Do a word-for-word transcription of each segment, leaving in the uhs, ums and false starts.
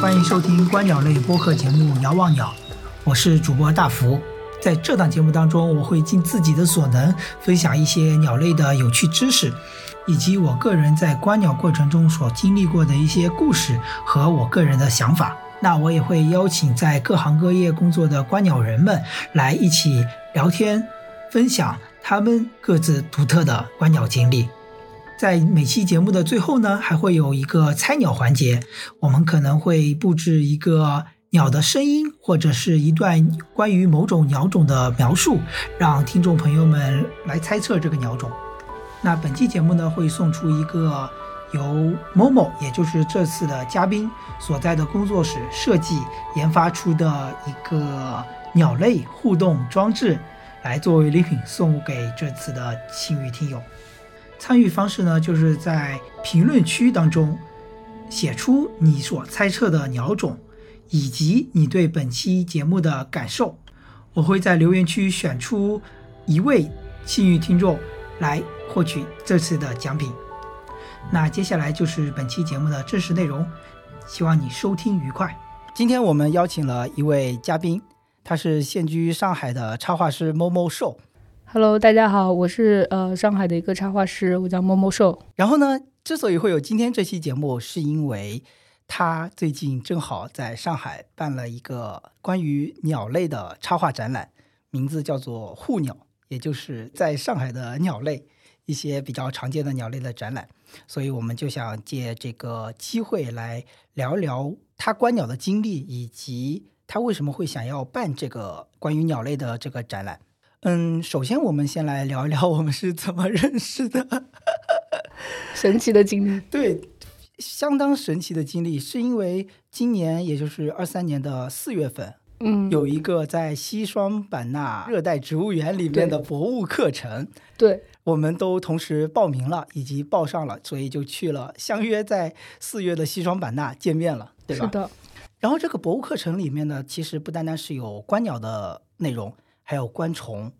欢迎收听观鸟类播客节目《遥望鸟》，我是主播大福。在这档节目当中，我会尽自己的所能分享一些鸟类的有趣知识，以及我个人在观鸟过程中所经历过的一些故事和我个人的想法。那我也会邀请在各行各业工作的观鸟人们来一起聊天，分享他们各自独特的观鸟经历。在每期节目的最后呢，还会有一个猜鸟环节，我们可能会布置一个鸟的声音，或者是一段关于某种鸟种的描述，让听众朋友们来猜测这个鸟种。那本期节目呢，会送出一个由 Momo， 也就是这次的嘉宾所在的工作室设计研发出的一个鸟类互动装置，来作为礼品送给这次的幸运听友。参与方式呢，就是在评论区当中写出你所猜测的鸟种，以及你对本期节目的感受。我会在留言区选出一位幸运听众来获取这次的奖品。那接下来就是本期节目的正式内容，希望你收听愉快。今天我们邀请了一位嘉宾，他是现居上海的插画师 momoshou。Hello， 大家好，我是呃上海的一个插画师，我叫 momoshou。然后呢，之所以会有今天这期节目，是因为他最近正好在上海办了一个关于鸟类的插画展览，名字叫做沪鸟，也就是在上海的鸟类，一些比较常见的鸟类的展览。所以我们就想借这个机会来聊聊他观鸟的经历，以及他为什么会想要办这个关于鸟类的这个展览。嗯，首先我们先来聊一聊我们是怎么认识的神奇的经历。对，相当神奇的经历，是因为今年也就是二三年的四月份，嗯，有一个在西双版纳热带植物园里面的博物课程，对，我们都同时报名了以及报上了，所以就去了，相约在四月的西双版纳见面了，对吧？是的。然后这个博物课程里面呢，其实不单单是有观鸟的内容，还有观虫、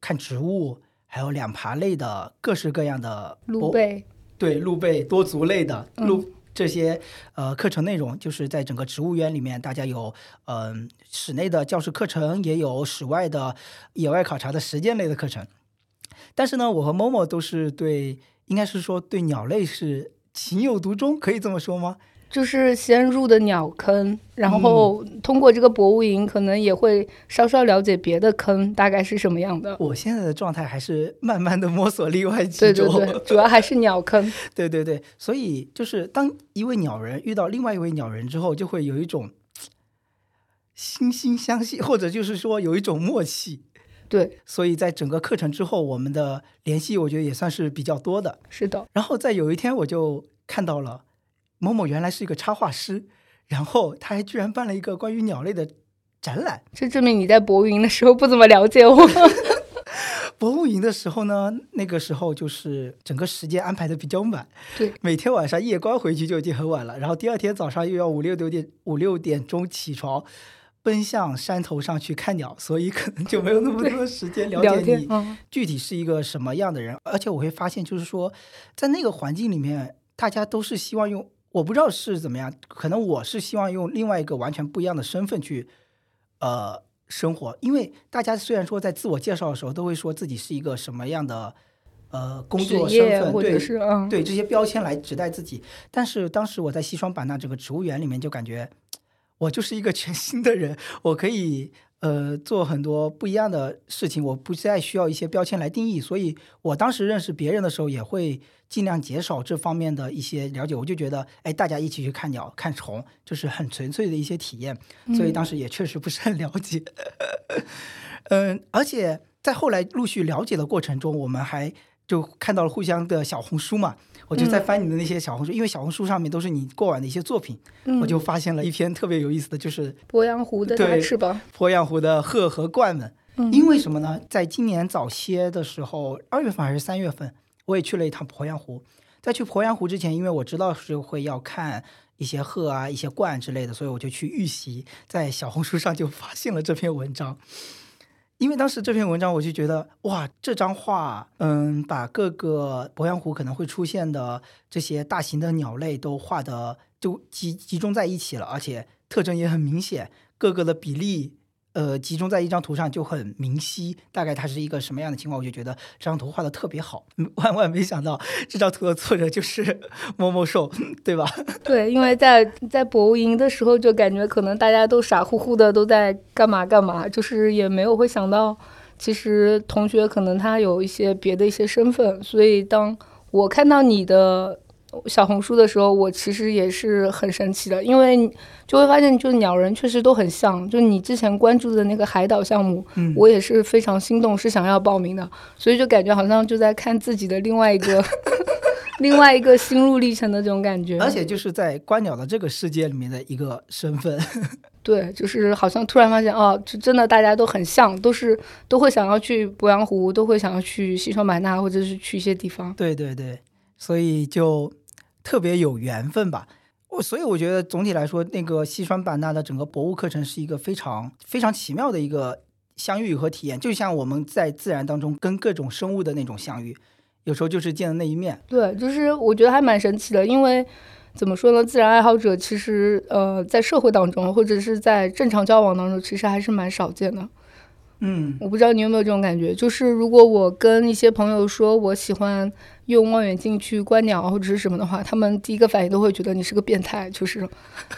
看植物，还有两爬类的各式各样的鹿背，对，鹿背多足类的鹿、嗯、这些呃课程内容，就是在整个植物园里面，大家有嗯、呃、室内的教室课程，也有室外的野外考察的实践类的课程。但是呢，我和 Momo 都是对，应该是说对鸟类是情有独钟，可以这么说吗？就是先入的鸟坑，然后通过这个博物营可能也会稍稍了解别的坑大概是什么样的。我现在的状态还是慢慢的摸索例外其中，对对对，主要还是鸟坑对对对，所以就是当一位鸟人遇到另外一位鸟人之后，就会有一种惺惺相惜，或者就是说有一种默契。对，所以在整个课程之后，我们的联系我觉得也算是比较多的。是的。然后在有一天我就看到了某某原来是一个插画师，然后他还居然办了一个关于鸟类的展览。这证明你在博物营的时候不怎么了解我博物营的时候呢，那个时候就是整个时间安排的比较满，对，每天晚上夜观回去就已经很晚了，然后第二天早上又要五六点五六点钟起床奔向山头上去看鸟，所以可能就没有那么多时间了解你具体是一个什么样的人。而且我会发现就是说在那个环境里面，大家都是希望用，我不知道是怎么样，可能我是希望用另外一个完全不一样的身份去呃生活。因为大家虽然说在自我介绍的时候都会说自己是一个什么样的呃工作身份，或者是 对,、嗯、对这些标签来指代自己，但是当时我在西双版纳这个植物园里面就感觉我就是一个全新的人，我可以呃做很多不一样的事情，我不再需要一些标签来定义。所以我当时认识别人的时候也会尽量减少这方面的一些了解，我就觉得哎，大家一起去看鸟看虫，就是很纯粹的一些体验，所以当时也确实不是很了解嗯, 嗯，而且在后来陆续了解的过程中，我们还就看到了互相的小红书嘛，我就在翻你的那些小红书、嗯、因为小红书上面都是你过往的一些作品、嗯、我就发现了一篇特别有意思的，就是鄱阳湖的大翅膀，鄱阳湖的鹤和鹳们、嗯、因为什么呢，在今年早些的时候，二月份还是三月份，我也去了一趟鄱阳湖。在去鄱阳湖之前，因为我知道是会要看一些鹤啊一些鹳之类的，所以我就去预习，在小红书上就发现了这篇文章。因为当时这篇文章我就觉得哇，这张画嗯，把各个鄱阳湖可能会出现的这些大型的鸟类都画的就 集, 集中在一起了，而且特征也很明显，各个的比例呃，集中在一张图上就很明晰，大概它是一个什么样的情况，我就觉得这张图画的特别好。万万没想到这张图的作者就是momoshou，对吧？对，因为在在博物营的时候就感觉可能大家都傻乎乎的都在干嘛干嘛，就是也没有会想到其实同学可能他有一些别的一些身份，所以当我看到你的小红书的时候，我其实也是很神奇的，因为就会发现就鸟人确实都很像，就你之前关注的那个海岛项目、嗯、我也是非常心动，是想要报名的，所以就感觉好像就在看自己的另外一个另外一个心路历程的这种感觉，而且就是在观鸟的这个世界里面的一个身份对，就是好像突然发现哦，就真的大家都很像，都是都会想要去鄱阳湖，都会想要去西双版纳，或者是去一些地方。对对对，所以就特别有缘分吧。我所以我觉得总体来说，那个西双版纳的整个博物课程是一个非常非常奇妙的一个相遇和体验，就像我们在自然当中跟各种生物的那种相遇，有时候就是见的那一面。对，就是我觉得还蛮神奇的，因为怎么说呢，自然爱好者其实呃在社会当中或者是在正常交往当中其实还是蛮少见的。嗯，我不知道你有没有这种感觉，就是如果我跟一些朋友说我喜欢用望远镜去观鸟或者是什么的话，他们第一个反应都会觉得你是个变态，就是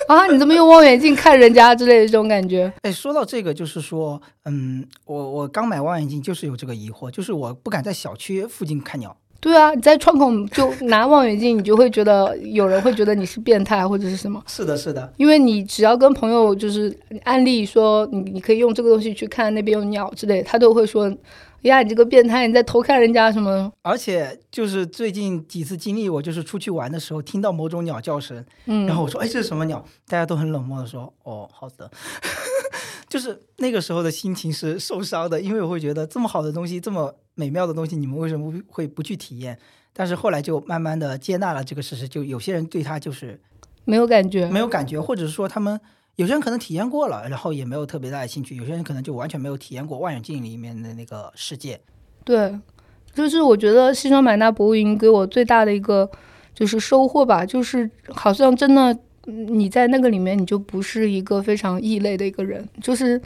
啊你怎么用望远镜看人家之类的这种感觉。哎，说到这个就是说嗯，我我刚买望远镜就是有这个疑惑，就是我不敢在小区附近看鸟。对啊，你在窗口就拿望远镜，你就会觉得有人会觉得你是变态或者是什么。是的是的，因为你只要跟朋友就是案例说你你可以用这个东西去看那边有鸟之类，他都会说呀你这个变态，你在偷看人家什么。而且就是最近几次经历，我就是出去玩的时候听到某种鸟叫声、嗯、然后我说哎这是什么鸟，大家都很冷漠的说哦好的就是那个时候的心情是受伤的，因为我会觉得这么好的东西，这么美妙的东西，你们为什么会不去体验？但是后来就慢慢的接纳了这个事实，就有些人对他就是没有感觉，没有感觉，或者是说他们有些人可能体验过了，然后也没有特别大的兴趣，有些人可能就完全没有体验过望远镜里面的那个世界。对，就是我觉得西双版纳博物营给我最大的一个就是收获吧，就是好像真的你在那个里面你就不是一个非常异类的一个人，就是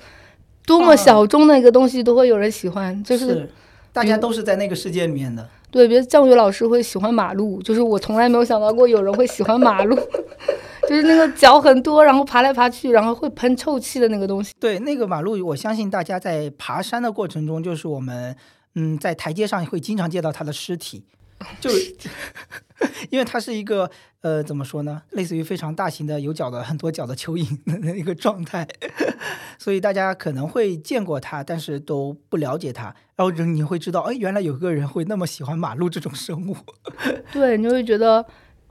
多么小众的一个东西都会有人喜欢、嗯、就是。是大家都是在那个世界里面的。对，比如教育老师会喜欢马路，就是我从来没有想到过有人会喜欢马路就是那个脚很多然后爬来爬去然后会喷臭气的那个东西。对，那个马路我相信大家在爬山的过程中，就是我们嗯在台阶上会经常见到它的尸体，就因为它是一个呃怎么说呢，类似于非常大型的有脚的很多脚的蚯蚓的一个状态所以大家可能会见过它，但是都不了解它，然后你会知道哎原来有个人会那么喜欢马路这种生物对，你会觉得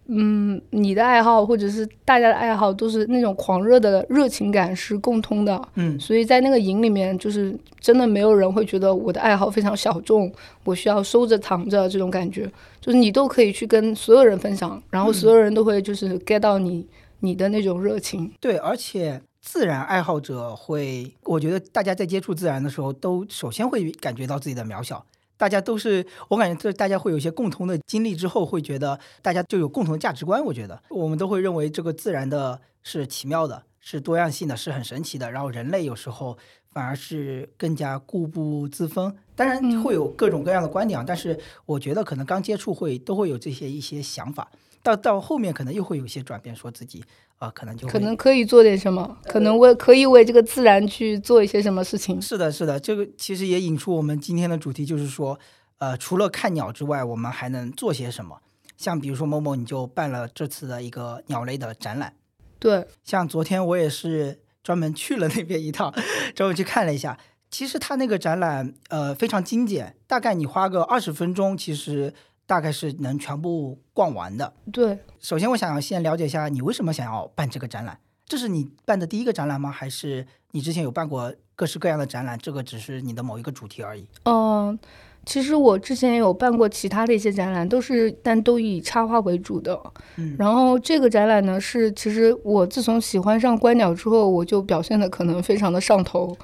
嗯你的爱好或者是大家的爱好都是那种狂热的热情感是共通的。嗯，所以在那个营里面就是真的没有人会觉得我的爱好非常小众，我需要收着藏着这种感觉，就是你都可以去跟所有人分享，然后所有人都会就是 get 到你、嗯、你的那种热情。对，而且自然爱好者会，我觉得大家在接触自然的时候都首先会感觉到自己的渺小，大家都是，我感觉大家会有一些共同的经历之后，会觉得大家就有共同的价值观。我觉得我们都会认为这个自然的是奇妙的，是多样性的，是很神奇的，然后人类有时候反而是更加固步自封。当然会有各种各样的观点、嗯、但是我觉得可能刚接触会都会有这些一些想法，到到后面可能又会有一些转变，说自己啊、呃，可能就可能可以做点什么，可能为可以为这个自然去做一些什么事情。是的，是的，这个其实也引出我们今天的主题，就是说，呃，除了看鸟之外，我们还能做些什么？像比如说某某，你就办了这次的一个鸟类的展览。对，像昨天我也是专门去了那边一趟，专门去看了一下。其实他那个展览，呃，非常精简，大概你花个二十分钟，其实。大概是能全部逛完的。对，首先我想要先了解一下你为什么想要办这个展览，这是你办的第一个展览吗？还是你之前有办过各式各样的展览，这个只是你的某一个主题而已？嗯、呃，其实我之前也有办过其他的一些展览，都是但都以插画为主的、嗯、然后这个展览呢是其实我自从喜欢上观鸟之后，我就表现的可能非常的上头，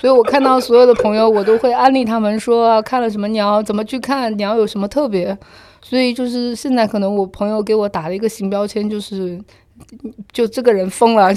所以我看到所有的朋友我都会安利他们说、啊、看了什么鸟，怎么去看鸟，有什么特别，所以就是现在可能我朋友给我打了一个新标签，就是就这个人疯了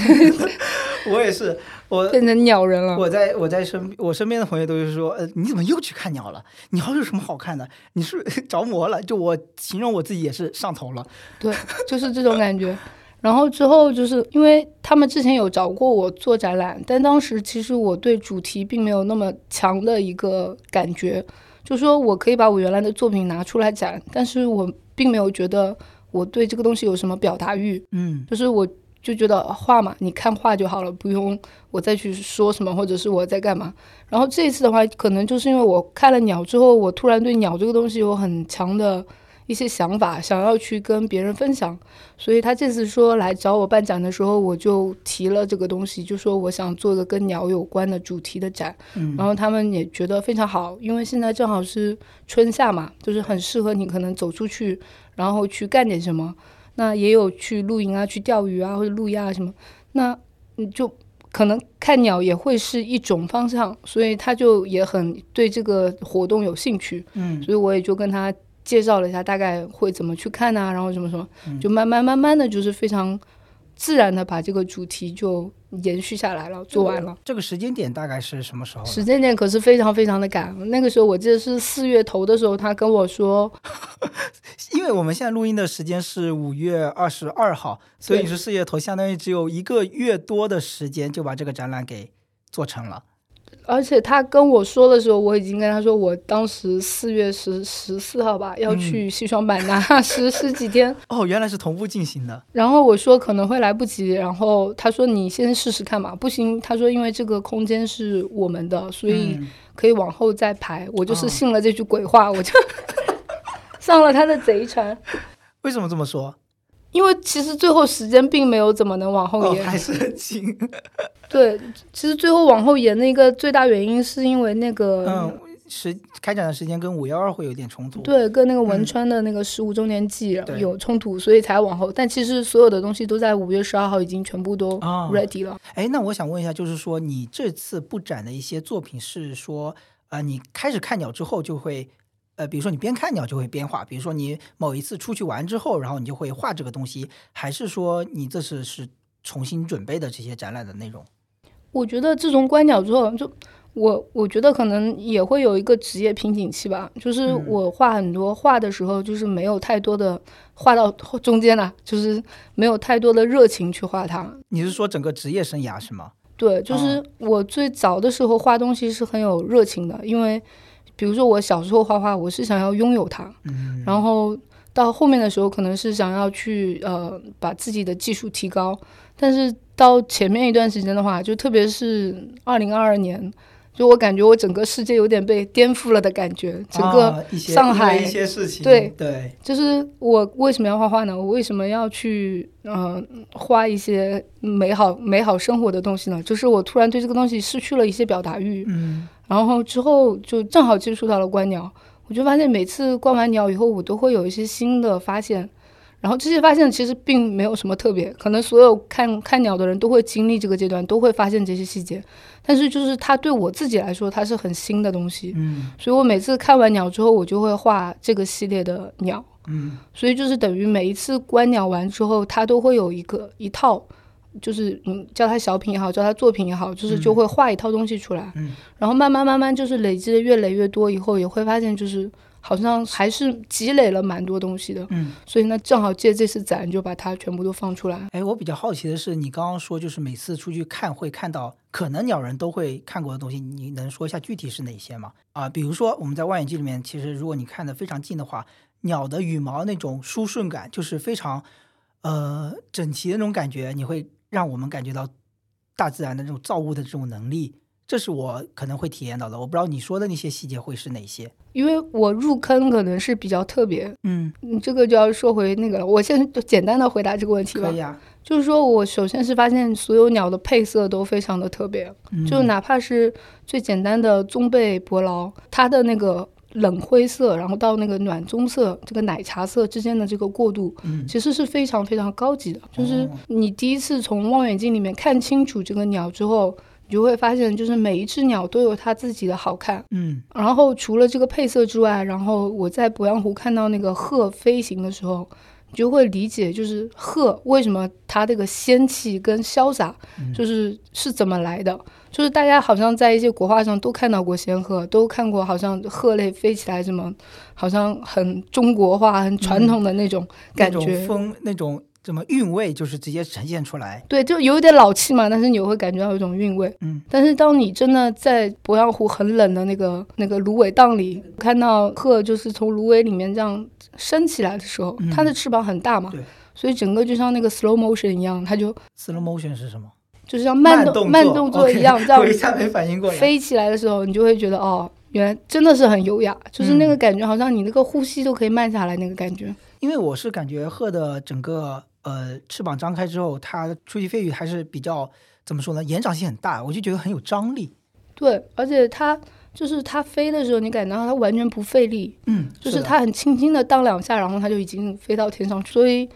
我也是，我变成鸟人了。我在我在身我身边的朋友都是说，呃，你怎么又去看鸟了？鸟有什么好看的？你是着魔了？就我形容我自己也是上头了，对，就是这种感觉。然后之后就是因为他们之前有找过我做展览，但当时其实我对主题并没有那么强的一个感觉，就说我可以把我原来的作品拿出来展，但是我并没有觉得我对这个东西有什么表达欲，嗯，就是我就觉得画嘛，你看画就好了，不用我再去说什么或者是我在干嘛。然后这一次的话，可能就是因为我看了鸟之后，我突然对鸟这个东西有很强的一些想法，想要去跟别人分享，所以他这次说来找我办展的时候，我就提了这个东西，就说我想做个跟鸟有关的主题的展、嗯、然后他们也觉得非常好，因为现在正好是春夏嘛，就是很适合你可能走出去然后去干点什么，那也有去露营啊，去钓鱼啊，或者露营啊什么，那你就可能看鸟也会是一种方向，所以他就也很对这个活动有兴趣，嗯，所以我也就跟他介绍了一下大概会怎么去看啊，然后什么什么，就慢慢慢慢的就是非常自然的把这个主题就延续下来了，做完了。这个时间点大概是什么时候？时间点可是非常非常的赶，那个时候我记得是四月头的时候，他跟我说，因为我们现在录音的时间是五月二十二号，所以是四月头，相当于只有一个月多的时间就把这个展览给做成了。而且他跟我说的时候，我已经跟他说我当时四月十十四号吧要去西双版纳、嗯、十十几天哦，原来是同步进行的。然后我说可能会来不及，然后他说你先试试看吧，不行他说因为这个空间是我们的，所以可以往后再排、嗯、我就是信了这句鬼话、哦、我就上了他的贼船。为什么这么说？因为其实最后时间并没有怎么能往后延、哦、还是很近对，其实最后往后延的一个最大原因是因为那个嗯，时开展的时间跟五一二会有点冲突，对，跟那个汶川的那个十五周年祭有冲突、嗯、所以才往后，但其实所有的东西都在五月十二号已经全部都 ready 了、哦、诶，那我想问一下，就是说你这次布展的一些作品是说、呃、你开始看鸟之后就会呃，比如说你边看鸟就会边画，比如说你某一次出去玩之后然后你就会画这个东西，还是说你这次是重新准备的这些展览的内容？我觉得自从观鸟之后，就我我觉得可能也会有一个职业瓶颈期吧，就是我画很多画的时候就是没有太多的画到中间了、啊、就是没有太多的热情去画它。你是说整个职业生涯是吗？对，就是我最早的时候画东西是很有热情的，因为比如说我小时候画画我是想要拥有它、嗯、然后到后面的时候可能是想要去呃把自己的技术提高，但是到前面一段时间的话，就特别是二零二二年，就我感觉我整个世界有点被颠覆了的感觉，整个上海、啊、一, 些一些事情，对对，就是我为什么要画画呢？我为什么要去嗯、呃、画一些美好美好生活的东西呢？就是我突然对这个东西失去了一些表达欲，嗯，然后之后就正好接触到了观鸟，我就发现每次观完鸟以后我都会有一些新的发现，然后这些发现其实并没有什么特别，可能所有看看鸟的人都会经历这个阶段，都会发现这些细节，但是就是它对我自己来说它是很新的东西，嗯，所以我每次看完鸟之后我就会画这个系列的鸟，嗯，所以就是等于每一次观鸟完之后它都会有一个一套，就是嗯，叫他小品也好，叫他作品也好，就是就会画一套东西出来、嗯嗯、然后慢慢慢慢就是累积的越来越多以后，也会发现就是好像还是积累了蛮多东西的、嗯、所以呢正好借这次展就把它全部都放出来。哎，我比较好奇的是你刚刚说就是每次出去看会看到可能鸟人都会看过的东西，你能说一下具体是哪些吗？啊，比如说我们在望远镜里面其实如果你看得非常近的话，鸟的羽毛那种舒顺感就是非常呃整齐的那种感觉，你会让我们感觉到大自然的这种造物的这种能力，这是我可能会体验到的。我不知道你说的那些细节会是哪些，因为我入坑可能是比较特别，嗯，这个就要说回那个了。我现在就简单的回答这个问题吧。可以啊，就是说我首先是发现所有鸟的配色都非常的特别、嗯、就哪怕是最简单的棕背伯劳，它的那个冷灰色然后到那个暖棕色这个奶茶色之间的这个过渡、嗯、其实是非常非常高级的，就是你第一次从望远镜里面看清楚这个鸟之后，你就会发现就是每一只鸟都有它自己的好看。嗯，然后除了这个配色之外，然后我在鄱阳湖看到那个鹤飞行的时候，你就会理解就是鹤为什么它这个仙气跟潇洒就是、嗯、是怎么来的。就是大家好像在一些国画上都看到过仙鹤，都看过好像鹤类飞起来什么好像很中国化很传统的那种感觉、嗯、那种风那种怎么韵味就是直接呈现出来。对，就有点老气嘛，但是你会感觉到有一种韵味。嗯，但是当你真的在鄱阳湖很冷的那个那个芦苇荡里看到鹤就是从芦苇里面这样升起来的时候、嗯、它的翅膀很大嘛，所以整个就像那个 slow motion 一样，它就 slow motion 是什么，就是像慢动 作, 慢动作一样、okay, 这样我一下没反应过来飞起来的时候，你就会觉得哦，原来真的是很优雅，就是那个感觉好像你那个呼吸都可以慢下来那个感觉、嗯、因为我是感觉鹤的整个呃翅膀张开之后它出去飞羽还是比较怎么说呢，延展性很大，我就觉得很有张力。对，而且它就是它飞的时候你感觉到它完全不费力，嗯，就是它很轻轻的荡两下然后它就已经飞到天上去。所以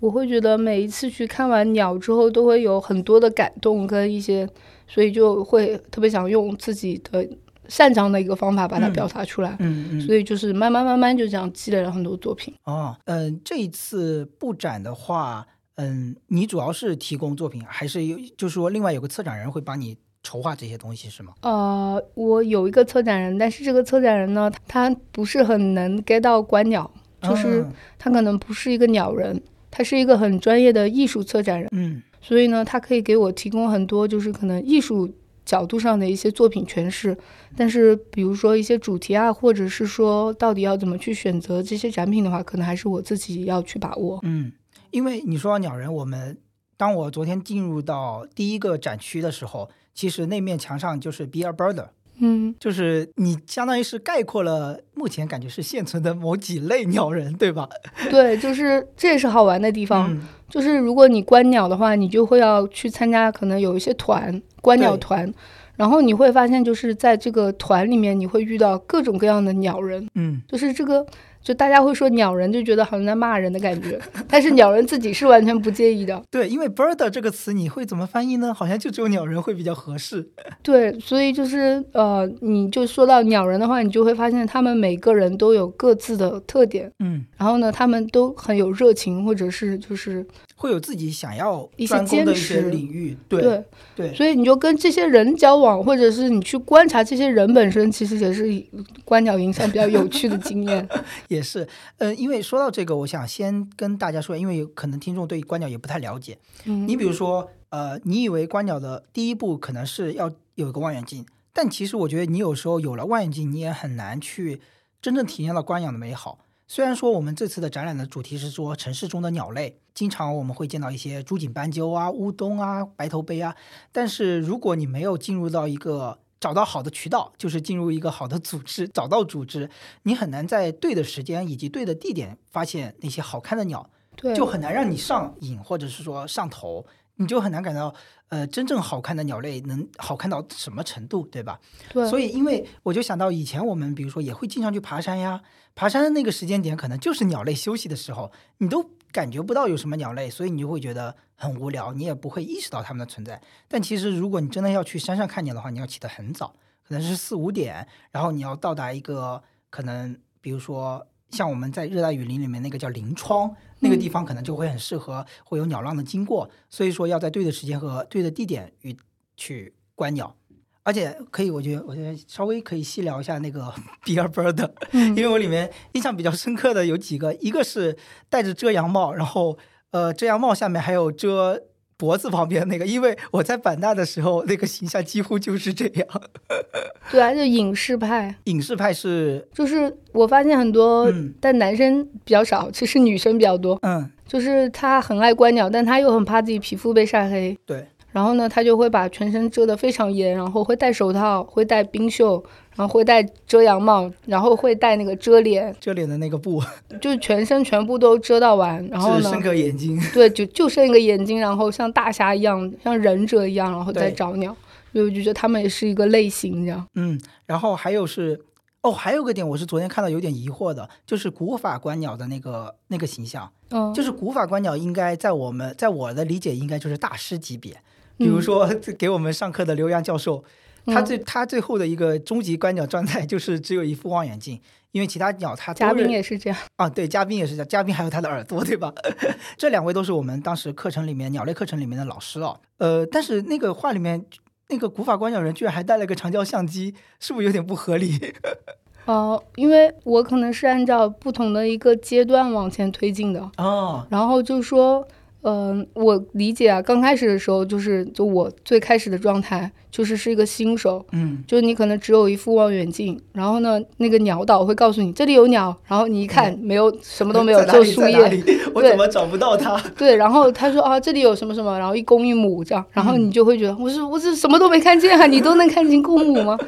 我会觉得每一次去看完鸟之后都会有很多的感动跟一些，所以就会特别想用自己的擅长的一个方法把它表达出来、嗯嗯嗯、所以就是慢慢慢慢就这样积累了很多作品。哦，嗯、呃，这一次布展的话，嗯，你主要是提供作品，还是有就是说另外有个策展人会帮你筹划这些东西是吗？呃，我有一个策展人，但是这个策展人呢他不是很能 get 到观鸟，就是他可能不是一个鸟人、嗯、他是一个很专业的艺术策展人。嗯，所以呢他可以给我提供很多就是可能艺术角度上的一些作品诠释，但是比如说一些主题啊，或者是说到底要怎么去选择这些展品的话，可能还是我自己要去把握。嗯，因为你说到鸟人，我们当我昨天进入到第一个展区的时候，其实那面墙上就是 Be a Birder。嗯，就是你相当于是概括了目前感觉是现存的某几类鸟人，对吧？对，就是这也是好玩的地方、嗯、就是如果你观鸟的话，你就会要去参加可能有一些团观鸟团，然后你会发现就是在这个团里面你会遇到各种各样的鸟人。嗯，就是这个就大家会说鸟人就觉得好像在骂人的感觉，但是鸟人自己是完全不介意的。对，因为 bird 这个词你会怎么翻译呢？好像就只有鸟人会比较合适。对，所以就是呃，你就说到鸟人的话，你就会发现他们每个人都有各自的特点。嗯，然后呢他们都很有热情，或者是就是会有自己想要专攻的一些领域。对 对, 对，所以你就跟这些人交往，或者是你去观察这些人本身，其实也是观鸟影响比较有趣的经验。也是，呃，因为说到这个我想先跟大家说，因为可能听众对观鸟也不太了解、嗯、你比如说呃，你以为观鸟的第一步可能是要有一个望远镜，但其实我觉得你有时候有了望远镜你也很难去真正体验到观鸟的美好。虽然说我们这次的展览的主题是说城市中的鸟类，经常我们会见到一些珠颈斑鸠啊、乌鸫啊、白头鹎啊，但是如果你没有进入到一个找到好的渠道，就是进入一个好的组织，找到组织，你很难在对的时间以及对的地点发现那些好看的鸟，就很难让你上瘾或者是说上头，你就很难感到呃真正好看的鸟类能好看到什么程度，对吧？对，所以因为我就想到以前我们比如说也会经常去爬山呀，爬山的那个时间点可能就是鸟类休息的时候，你都感觉不到有什么鸟类，所以你就会觉得很无聊，你也不会意识到它们的存在。但其实如果你真的要去山上看鸟的话，你要起得很早，可能是四五点，然后你要到达一个可能比如说像我们在热带雨林里面那个叫林窗，那个地方可能就会很适合会有鸟浪的经过，所以说要在对的时间和对的地点去观鸟。而且可以我觉得我觉得稍微可以细聊一下那个 Be a Bird， 因为我里面印象比较深刻的有几个，一个是戴着遮阳帽，然后呃遮阳帽下面还有遮脖子旁边那个，因为我在版纳的时候那个形象几乎就是这样。对啊，就影视派，影视派是就是我发现很多、嗯、但男生比较少，其实女生比较多。嗯，就是他很爱观鸟，但他又很怕自己皮肤被晒黑。对，然后呢他就会把全身遮得非常严，然后会戴手套，会戴冰袖，然后会戴遮阳帽，然后会戴那个遮脸遮脸的那个布，就是全身全部都遮到完，然后呢只剩个眼睛。对，就就剩一个眼睛，然后像大侠一样，像忍者一样，然后再找鸟。所以我就觉得他们也是一个类型这样。嗯，然后还有是哦，还有个点我是昨天看到有点疑惑的，就是古法观鸟的那个那个形象、哦、就是古法观鸟应该在我们在我的理解应该就是大师级别，比如说给我们上课的刘洋教授、嗯、他最他最后的一个终极观鸟状态就是只有一副望远镜，因为其他鸟他嘉宾也是这样啊，对，嘉宾也是这样，嘉宾还有他的耳朵，对吧？这两位都是我们当时课程里面鸟类课程里面的老师哦。呃，但是那个话里面那个古法观鸟人居然还带了个长焦相机，是不是有点不合理？哦，因为我可能是按照不同的一个阶段往前推进的哦。然后就说，嗯、呃，我理解啊，刚开始的时候就是，就我最开始的状态就是是一个新手，嗯，就你可能只有一副望远镜，然后呢，那个鸟导会告诉你这里有鸟，然后你一看、嗯、没有，什么都没有，就树叶，我怎么找不到它？对，然后他说啊，这里有什么什么，然后一公一母这样，然后你就会觉得、嗯、我是我是什么都没看见啊，你都能看清公母吗？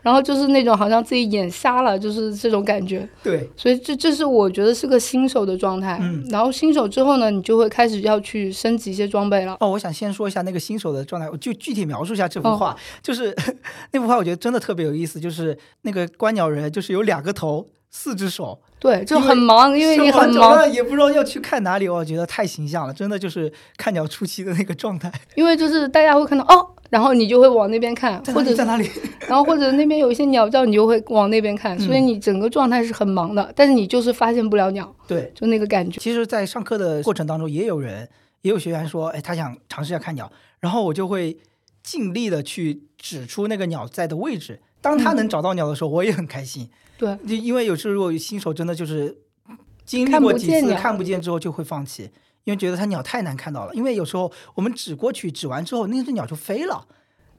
然后就是那种好像自己眼瞎了，就是这种感觉。对，所以这这是我觉得是个新手的状态。嗯，然后新手之后呢，你就会开始要去升级一些装备了。哦，我想先说一下那个新手的状态，我就具体描述一下这幅画。哦、就是那幅画，我觉得真的特别有意思，就是那个观鸟人就是有两个头，四只手。对，就很忙，因为你很忙，也不知道要去看哪里。我觉得太形象了，真的就是看鸟初期的那个状态。因为就是大家会看到哦。然后你就会往那边看，或者在哪里？然后或者那边有一些鸟叫，你就会往那边看，所以你整个状态是很忙的，但是你就是发现不了鸟。对，就那个感觉。其实，在上课的过程当中，也有人，也有学员说，哎，他想尝试一下看鸟，然后我就会尽力的去指出那个鸟在的位置。当他能找到鸟的时候，我也很开心。对，因为有时候新手真的就是经历过几次看不见之后就会放弃。因为觉得它鸟太难看到了，因为有时候我们指过去指完之后那只鸟就飞了，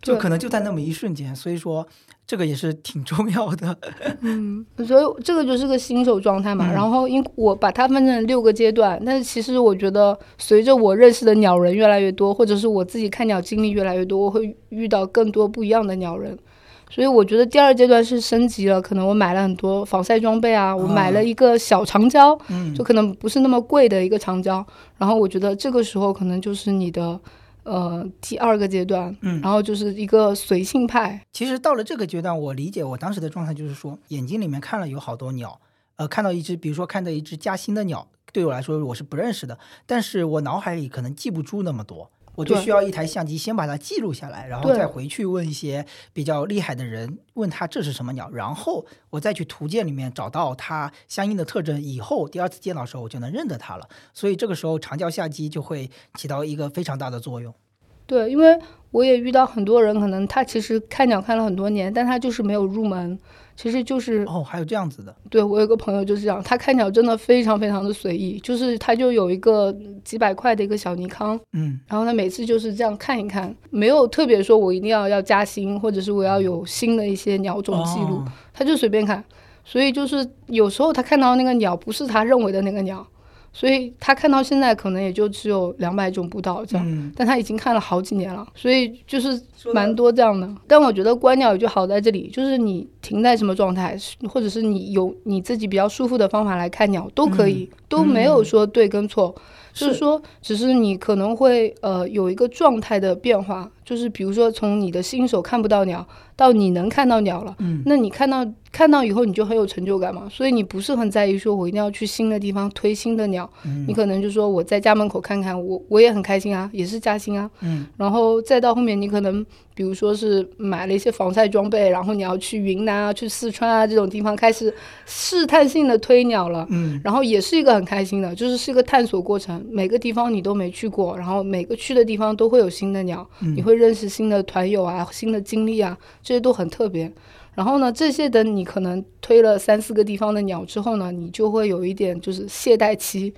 就可能就在那么一瞬间，所以说这个也是挺重要的。嗯，所以这个就是个新手状态嘛、嗯、然后因我把它分成六个阶段，但是其实我觉得随着我认识的鸟人越来越多，或者是我自己看鸟经历越来越多，我会遇到更多不一样的鸟人，所以我觉得第二阶段是升级了，可能我买了很多防晒装备啊，我买了一个小长焦、嗯、就可能不是那么贵的一个长焦，然后我觉得这个时候可能就是你的呃第二个阶段、嗯、然后就是一个随性派。其实到了这个阶段，我理解我当时的状态就是说，眼睛里面看了有好多鸟，呃，看到一只，比如说看到一只嘉兴的鸟，对我来说我是不认识的，但是我脑海里可能记不住那么多，我就需要一台相机先把它记录下来，然后再回去问一些比较厉害的人，问他这是什么鸟，然后我再去图鉴里面找到它相应的特征，以后第二次见到的时候我就能认得它了。所以这个时候长焦相机就会起到一个非常大的作用。对，因为我也遇到很多人，可能他其实看鸟看了很多年，但他就是没有入门。其实就是哦，还有这样子的。对，我有个朋友就是这样，他看鸟真的非常非常的随意，就是他就有一个几百块的一个小尼康，嗯，然后他每次就是这样看一看，没有特别说我一定要要加新，或者是我要有新的一些鸟种记录、哦、他就随便看。所以就是有时候他看到那个鸟不是他认为的那个鸟，所以他看到现在可能也就只有两百种不到这样、嗯、但他已经看了好几年了，所以就是蛮多这样的。但我觉得观鸟就好在这里，就是你停在什么状态，或者是你有你自己比较舒服的方法来看鸟都可以、嗯、都没有说对跟错、嗯、就是说只是你可能会呃有一个状态的变化，就是比如说从你的新手看不到鸟到你能看到鸟了、嗯、那你看到看到以后你就很有成就感嘛，所以你不是很在意说我一定要去新的地方推新的鸟、嗯、你可能就说我在家门口看看，我我也很开心啊，也是嘉兴啊、嗯、然后再到后面你可能比如说是买了一些防晒装备，然后你要去云南啊去四川啊这种地方开始试探性的推鸟了、嗯、然后也是一个很开心的，就是是一个探索过程，每个地方你都没去过，然后每个去的地方都会有新的鸟、嗯、你会认识新的团友啊，新的经历啊，这些都很特别。然后呢，这些等你可能推了三四个地方的鸟之后呢，你就会有一点就是懈怠期，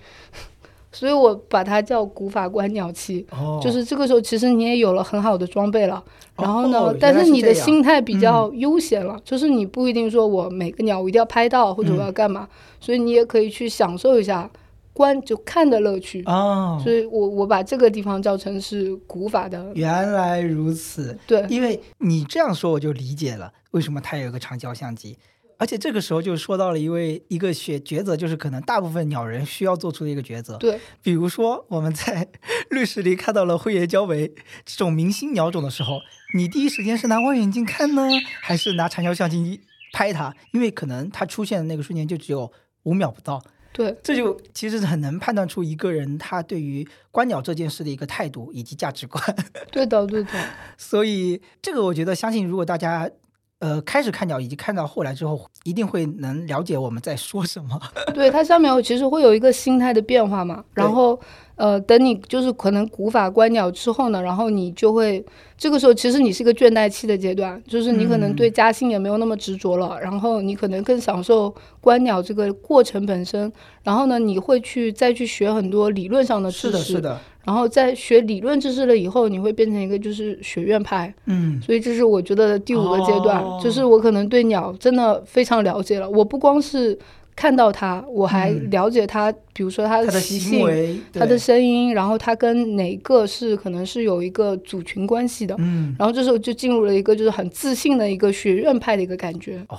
所以我把它叫古法观鸟期、哦、就是这个时候其实你也有了很好的装备了、哦、然后呢、哦、但是你的心态比较悠闲了、嗯、就是你不一定说我每个鸟我一定要拍到或者我要干嘛、嗯、所以你也可以去享受一下观就看的乐趣、哦、所以我我把这个地方叫成是古法的。原来如此。对，因为你这样说我就理解了为什么它有个长焦相机。而且这个时候就说到了一位一个学抉择，就是可能大部分鸟人需要做出的一个抉择。对，比如说我们在绿石里看到了灰叶交尾这种明星鸟种的时候，你第一时间是拿望远镜看呢，还是拿长焦相机拍它，因为可能它出现的那个瞬间就只有五秒不到。对，这就其实很能判断出一个人他对于观鸟这件事的一个态度以及价值观。对的对的。所以这个我觉得相信如果大家呃开始看鸟以及看到后来之后一定会能了解我们在说什么。对，它上面其实会有一个心态的变化嘛，然后呃等你就是可能古法观鸟之后呢，然后你就会这个时候其实你是一个倦怠期的阶段，就是你可能对家兴也没有那么执着了、嗯、然后你可能更享受观鸟这个过程本身，然后呢你会去再去学很多理论上的知识。是的是的。然后在学理论知识了以后，你会变成一个就是学院派，嗯，所以这是我觉得第五个阶段、哦、就是我可能对鸟真的非常了解了，我不光是看到它，我还了解它、嗯、比如说它的习性，它的声音，然后它跟哪个是可能是有一个组群关系的，嗯，然后这时候就进入了一个就是很自信的一个学院派的一个感觉。哦，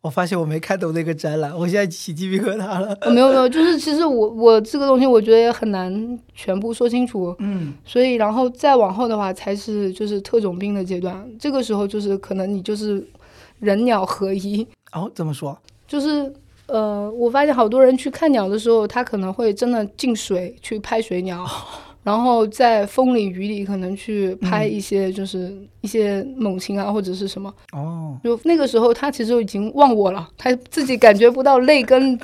我发现我没看懂那个展览，我现在起鸡皮疙瘩了。没有没有，就是其实我我这个东西我觉得也很难全部说清楚，嗯，所以然后再往后的话才是就是特种兵的阶段，这个时候就是可能你就是人鸟合一。哦，怎么说？就是呃，我发现好多人去看鸟的时候，他可能会真的进水去拍水鸟。哦，然后在风里雨里可能去拍一些就是一些猛禽啊、嗯、或者是什么。哦，就那个时候他其实已经忘我了，他自己感觉不到累跟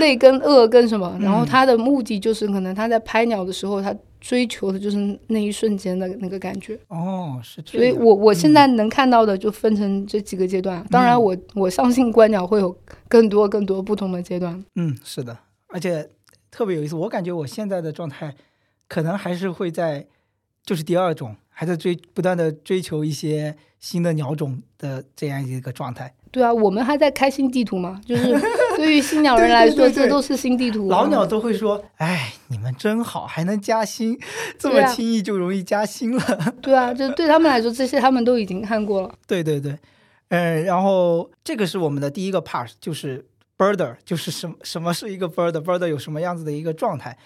累跟饿跟什么，然后他的目的就是可能他在拍鸟的时候他追求的就是那一瞬间的那个感觉。哦，是这样。所以我我现在能看到的就分成这几个阶段、嗯、当然我我相信观鸟会有更多更多不同的阶段。嗯，是的，而且特别有意思，我感觉我现在的状态可能还是会在就是第二种，还在追不断的追求一些新的鸟种的这样一个状态。对啊，我们还在开新地图嘛，就是对于新鸟人来说对对对对，这都是新地图。老鸟都会说哎，你们真好，还能加薪，这么轻易就容易加薪了。对啊，就对他们来说这些他们都已经看过了。对对对。嗯，然后这个是我们的第一个 part， 就是 birder， 就是什么什么是一个 birder， birder 有什么样子的一个状态。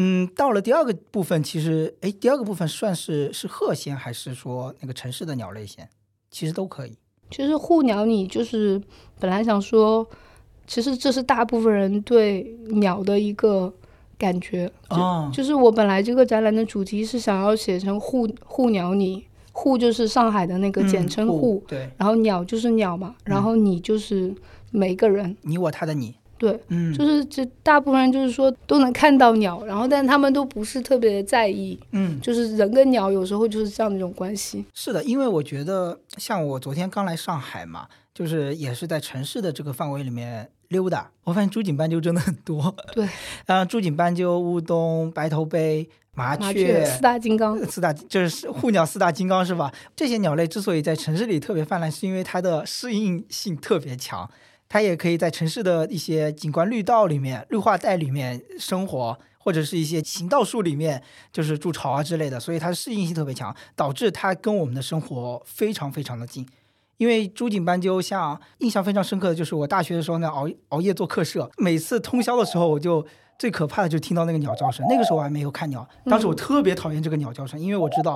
嗯，到了第二个部分，其实哎，第二个部分算是是鹤仙还是说那个城市的鸟类仙，其实都可以。其实护鸟你就是本来想说，其实这是大部分人对鸟的一个感觉。哦，就, 就是我本来这个展览的主题是想要写成护护鸟你，护就是上海的那个简称护、嗯、对，然后鸟就是鸟嘛，然后你就是每个人、嗯、你我他的你。对，嗯，就是这大部分人就是说都能看到鸟，然后但他们都不是特别在意，嗯，就是人跟鸟有时候就是这样一种关系。是的，因为我觉得像我昨天刚来上海嘛，就是也是在城市的这个范围里面溜达，我发现珠颈斑鸠真的很多。对，嗯，珠颈斑鸠、乌冬、白头杯、麻雀, 麻雀四大金刚，四大就是护鸟四大金刚是吧？这些鸟类之所以在城市里特别泛滥，是因为它的适应性特别强。它也可以在城市的一些景观绿道里面、绿化带里面生活，或者是一些行道树里面就是筑巢啊之类的，所以它适应性特别强，导致它跟我们的生活非常非常的近。因为珠颈斑鸠像印象非常深刻的就是我大学的时候呢，熬熬夜做课社，每次通宵的时候我就最可怕的就听到那个鸟叫声，那个时候我还没有看鸟，当时我特别讨厌这个鸟叫声，因为我知道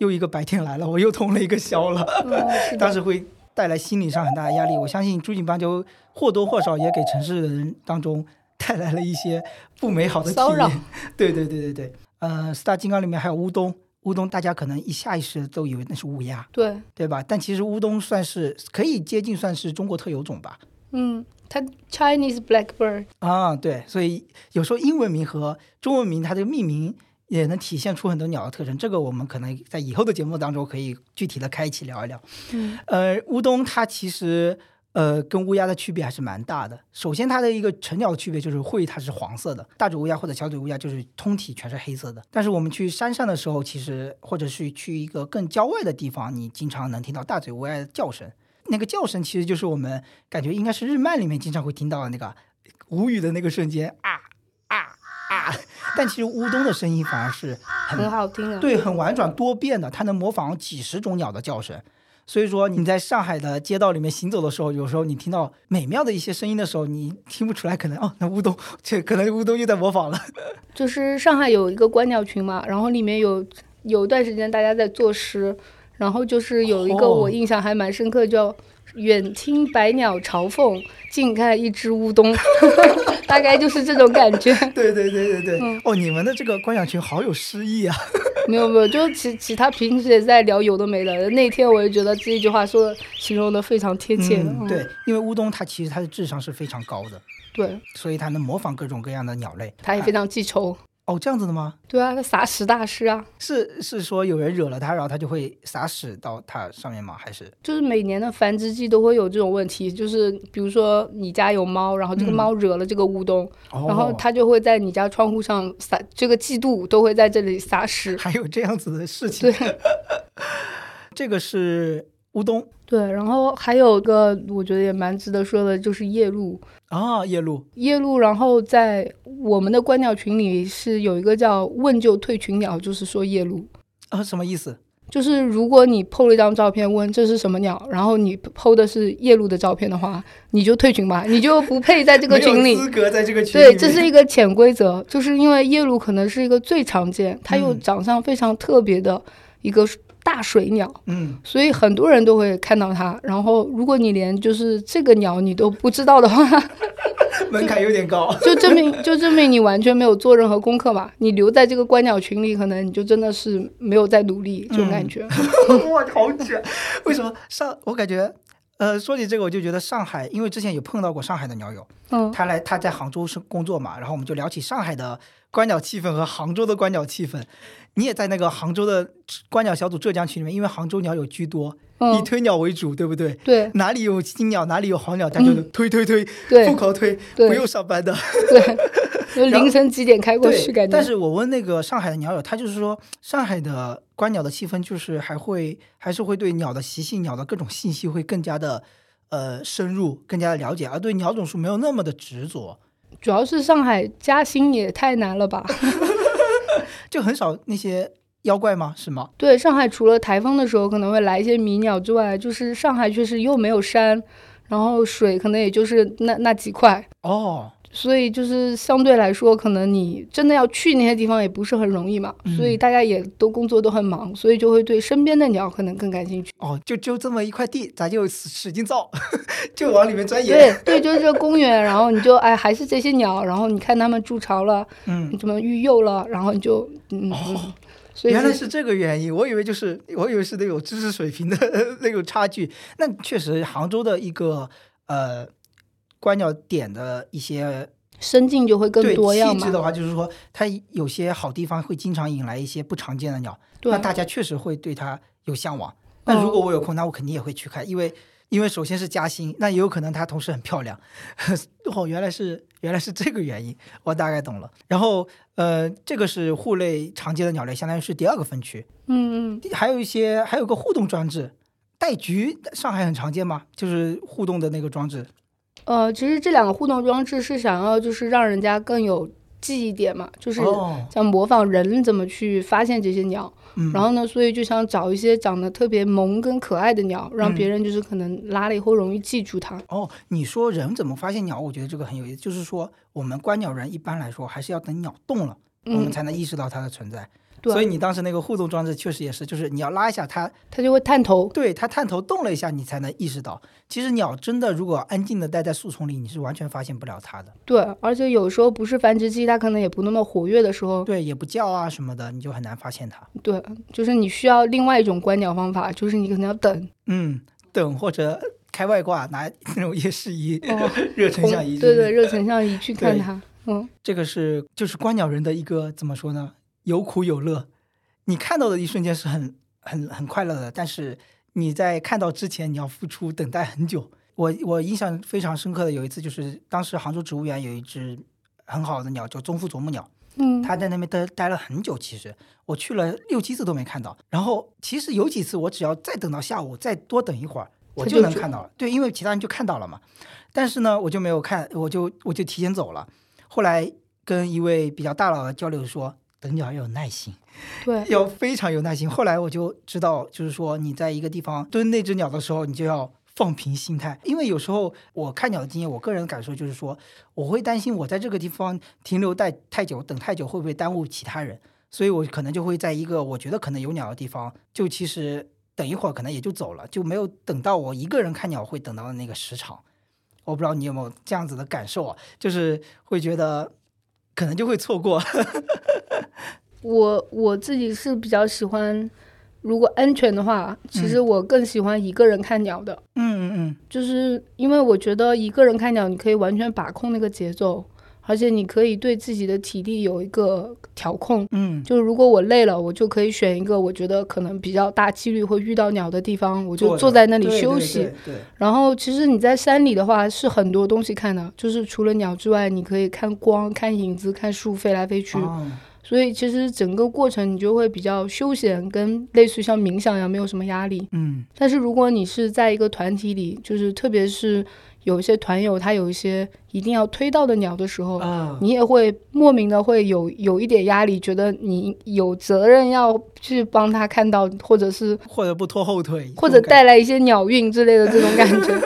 又一个白天来了，我又通了一个宵了、嗯、当时会带来心理上很大的压力。我相信珠颈斑鸠或多或少也给城市人当中带来了一些不美好的体验。对对对对对。呃，四大金刚里面还有乌冬，乌冬大家可能一下意识都以为那是乌鸦，对对吧？但其实乌冬算是可以接近算是中国特有种吧。嗯，它 Chinese blackbird 啊，对，所以有时候英文名和中文名它的命名也能体现出很多鸟的特征，这个我们可能在以后的节目当中可以具体的开一期聊一聊。嗯，呃，乌冬它其实呃跟乌鸦的区别还是蛮大的。首先它的一个成鸟的区别就是喙它是黄色的，大嘴乌鸦或者小嘴乌鸦就是通体全是黑色的。但是我们去山上的时候，其实或者是去一个更郊外的地方，你经常能听到大嘴乌鸦的叫声。那个叫声其实就是我们感觉应该是日漫里面经常会听到的那个无语的那个瞬间啊啊啊！但其实乌冬的声音反而是 很, 很好听的，对，很婉转多变的，它能模仿几十种鸟的叫声。所以说你在上海的街道里面行走的时候，有时候你听到美妙的一些声音的时候，你听不出来，可能哦，那乌冬，这可能乌冬又在模仿了。就是上海有一个观鸟群嘛，然后里面有有段时间大家在作诗，然后就是有一个我印象还蛮深刻，叫远听百鸟朝凤，近看一只乌冬大概就是这种感觉对对对对对、嗯、哦，你们的这个观赏群好有诗意啊没有没有，就其其他平时也在聊有的没的，那天我也觉得这一句话说形容的非常贴切、嗯嗯、对，因为乌冬它其实它的智商是非常高的，对，所以它能模仿各种各样的鸟类，它也非常记仇、啊哦，这样子的吗？对啊，他撒屎大师啊！是是说有人惹了他，然后他就会撒屎到他上面吗？还是就是每年的繁殖季都会有这种问题，就是比如说你家有猫，然后这个猫惹了这个乌冬、嗯、然后它就会在你家窗户上撒、哦、这个季度都会在这里撒屎，还有这样子的事情。对，这个是乌冬。对，然后还有个我觉得也蛮值得说的，就是夜鹭啊，夜鹭，夜鹭。然后在我们的观鸟群里是有一个叫问就退群鸟，就是说夜鹭啊，什么意思？就是如果你 po 了一张照片问这是什么鸟，然后你 po 的是夜鹭的照片的话，你就退群吧，你就不配在这个群里没有资格在这个群里。对，这是一个潜规则，就是因为夜鹭可能是一个最常见，它又长相非常特别的一个、嗯大水鸟，嗯，所以很多人都会看到它。然后，如果你连就是这个鸟你都不知道的话，门槛有点高，就证明就证明你完全没有做任何功课嘛。你留在这个观鸟群里，可能你就真的是没有在努力，这种感觉。嗯、哇，好卷！为什么上？我感觉，呃，说起这个我就觉得上海，因为之前有碰到过上海的鸟友，嗯，他来他在杭州是工作嘛，然后我们就聊起上海的观鸟气氛和杭州的观鸟气氛。你也在那个杭州的观鸟小组浙江群里面，因为杭州鸟有居多、嗯、以推鸟为主，对不对？对，哪里有金鸟哪里有黄鸟大家就推推推、嗯、不靠推，不用上班的，对，凌晨几点开过去感觉。但是我问那个上海的鸟友，他就是说上海的观鸟的气氛就是还会还是会对鸟的习性鸟的各种信息会更加的呃深入，更加的了解，而对鸟种数没有那么的执着。主要是上海加薪也太难了吧就很少那些妖怪吗？是吗？对，上海除了台风的时候可能会来一些迷鸟之外，就是上海确实又没有山，然后水可能也就是那那几块哦，所以就是相对来说可能你真的要去那些地方也不是很容易嘛、嗯、所以大家也都工作都很忙，所以就会对身边的鸟可能更感兴趣。哦，就就这么一块地咱就使劲造就往里面钻研。对对，就是这个公园然后你就哎还是这些鸟，然后你看它们筑巢了，嗯，你怎么育幼了，然后你就嗯、哦，所以原来是这个原因，我以为就是我以为是那种知识水平的那种差距。那确实杭州的一个呃观鸟点的一些生境就会更多样嘛。细致的话就是说它有些好地方会经常引来一些不常见的鸟，那大家确实会对它有向往。那如果我有空、嗯、那我肯定也会去看，因为因为首先是加薪，那也有可能它同时很漂亮哦，原来是原来是这个原因，我大概懂了。然后呃，这个是户类常见的鸟类，相当于是第二个分区。嗯嗯，还有一些还有个互动装置，带菊上海很常见吗？就是互动的那个装置。呃，其实这两个互动装置是想要就是让人家更有记忆点嘛，就是像模仿人怎么去发现这些鸟、哦、然后呢所以就想找一些长得特别萌跟可爱的鸟、嗯、让别人就是可能拉了以后容易记住它。哦，你说人怎么发现鸟，我觉得这个很有意思，就是说我们观鸟人一般来说还是要等鸟动了、嗯、我们才能意识到它的存在。所以你当时那个互动装置确实也是，就是你要拉一下它，它就会探头，对，它探头动了一下你才能意识到。其实鸟真的如果安静的待在树丛里你是完全发现不了它的。对，而且有时候不是繁殖期它可能也不那么活跃的时候，对，也不叫啊什么的，你就很难发现它。对，就是你需要另外一种观鸟方法，就是你可能要等，嗯，等或者开外挂拿那种夜视仪、哦、热成像仪，对对，热成像仪去看它。嗯，这个是就是观鸟人的一个怎么说呢，有苦有乐。你看到的一瞬间是很很很快乐的，但是你在看到之前你要付出等待很久。我我印象非常深刻的有一次，就是当时杭州植物园有一只很好的鸟叫棕腹啄木鸟，嗯，它在那边待待了很久，其实我去了六七次都没看到。然后其实有几次我只要再等到下午再多等一会儿我就能看到了，对，因为其他人就看到了嘛。但是呢我就没有看，我就我就提前走了。后来跟一位比较大佬的交流说等鸟要有耐心，对，要非常有耐心。后来我就知道，就是说你在一个地方蹲那只鸟的时候，你就要放平心态。因为有时候我看鸟的经验，我个人感受就是说，我会担心我在这个地方停留太太久，等太久会不会耽误其他人，所以我可能就会在一个我觉得可能有鸟的地方，就其实等一会儿可能也就走了，就没有等到我一个人看鸟会等到的那个时长。我不知道你有没有这样子的感受啊，就是会觉得可能就会错过。我我自己是比较喜欢，如果安全的话，其实我更喜欢一个人看鸟的。嗯嗯嗯，就是因为我觉得一个人看鸟，你可以完全把控那个节奏，而且你可以对自己的体力有一个调控。嗯，就是如果我累了，我就可以选一个我觉得可能比较大几率会遇到鸟的地方，我就坐在那里休息。对对对对。然后其实你在山里的话是很多东西看的，就是除了鸟之外，你可以看光、看影子、看树飞来飞去。哦，所以其实整个过程你就会比较休闲，跟类似像冥想一样，没有什么压力。嗯，但是如果你是在一个团体里，就是特别是有一些团友他有一些一定要推到的鸟的时候，啊，你也会莫名的会有有一点压力，觉得你有责任要去帮他看到，或者是或者不拖后腿，或者带来一些鸟运之类的这种感觉。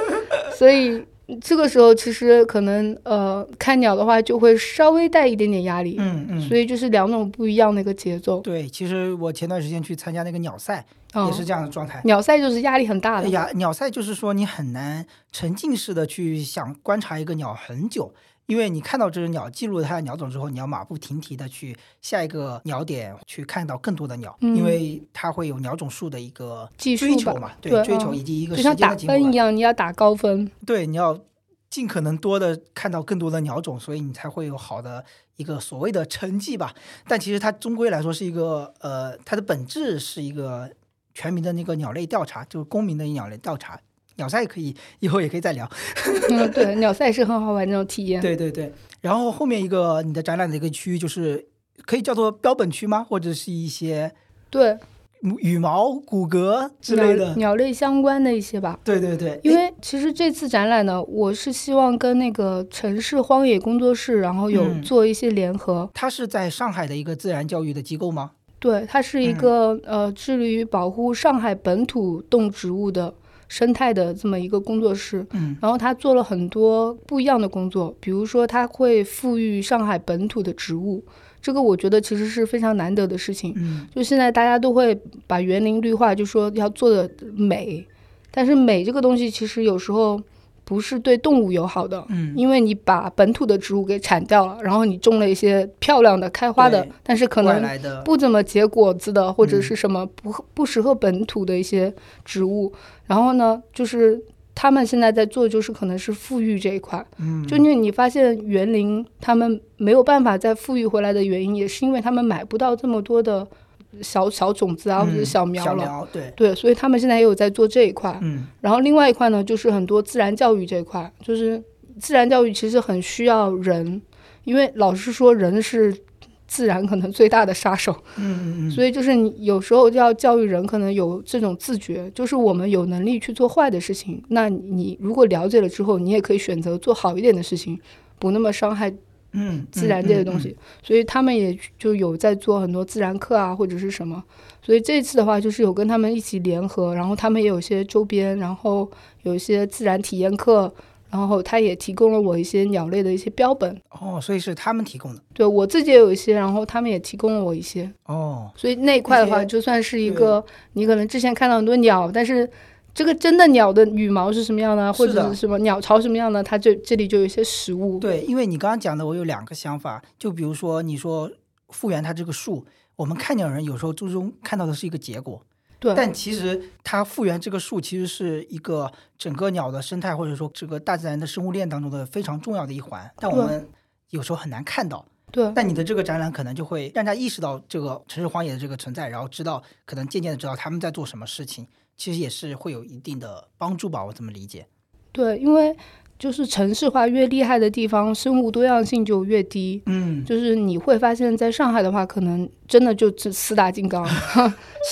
所以这个时候其实可能呃看鸟的话就会稍微带一点点压力。嗯嗯，所以就是两种不一样的一个节奏。对，其实我前段时间去参加那个鸟赛，哦，也是这样的状态。鸟赛就是压力很大的。呀，鸟赛就是说你很难沉浸式的去想观察一个鸟很久，因为你看到这只鸟，记录它的鸟种之后，你要马不停蹄的去下一个鸟点去看到更多的鸟。嗯，因为它会有鸟种数的一个追求嘛，对，对，追求以及一个时间的进步，就像打分一样，你要打高分。对，你要尽可能多的看到更多的鸟种，所以你才会有好的一个所谓的成绩吧。但其实它终归来说是一个呃，它的本质是一个全民的那个鸟类调查，就是公民的鸟类调查。鸟赛可以以后也可以再聊。嗯，对，鸟赛是很好玩那种体验。对对对。然后后面一个你的展览的一个区域，就是可以叫做标本区吗？或者是一些对羽毛、骨骼之类的 鸟, 鸟类相关的一些吧。对对对。因为其实这次展览呢，我是希望跟那个城市荒野工作室，然后有做一些联合。嗯，它是在上海的一个自然教育的机构吗？对，它是一个，嗯，呃致力于保护上海本土动植物的生态的这么一个工作室。嗯，然后他做了很多不一样的工作，比如说他会富裕上海本土的植物，这个我觉得其实是非常难得的事情。嗯，就现在大家都会把园林绿化就说要做的美，但是美这个东西其实有时候不是对动物友好的。嗯，因为你把本土的植物给铲掉了，然后你种了一些漂亮的开花的，但是可能不怎么结果子的，或者是什么不，嗯，不适合本土的一些植物。然后呢，就是他们现在在做，就是可能是富裕这一块。嗯，就因为你发现园林他们没有办法再富裕回来的原因，也是因为他们买不到这么多的小小种子啊，或者小苗了。嗯，小苗，对对，所以他们现在也有在做这一块。嗯，然后另外一块呢，就是很多自然教育这一块，就是自然教育其实很需要人，因为老实说，人是自然可能最大的杀手。嗯嗯，所以就是你有时候要教育人，可能有这种自觉，就是我们有能力去做坏的事情，那你如果了解了之后，你也可以选择做好一点的事情，不那么伤害嗯，自然界的东西。嗯嗯嗯，所以他们也就有在做很多自然课啊，或者是什么。所以这次的话，就是有跟他们一起联合，然后他们也有些周边，然后有一些自然体验课，然后他也提供了我一些鸟类的一些标本。哦，所以是他们提供的？对，我自己也有一些，然后他们也提供了我一些。哦，所以那一块的话，就算是一个你可能之前看到很多鸟，但是这个真的鸟的羽毛是什么样的，或者是什么鸟巢什么样的，它就这里就有一些食物。对，因为你刚刚讲的，我有两个想法，就比如说你说复原它这个树，我们看鸟人有时候最终看到的是一个结果，对，但其实它复原这个树其实是一个整个鸟的生态，或者说这个大自然的生物链当中的非常重要的一环，但我们有时候很难看到。对，但你的这个展览可能就会让大家意识到这个城市荒野的这个存在，然后知道可能渐渐的知道他们在做什么事情，其实也是会有一定的帮助吧，我这么理解。对，因为就是城市化越厉害的地方，生物多样性就越低。嗯，就是你会发现在上海的话，可能真的就四大金刚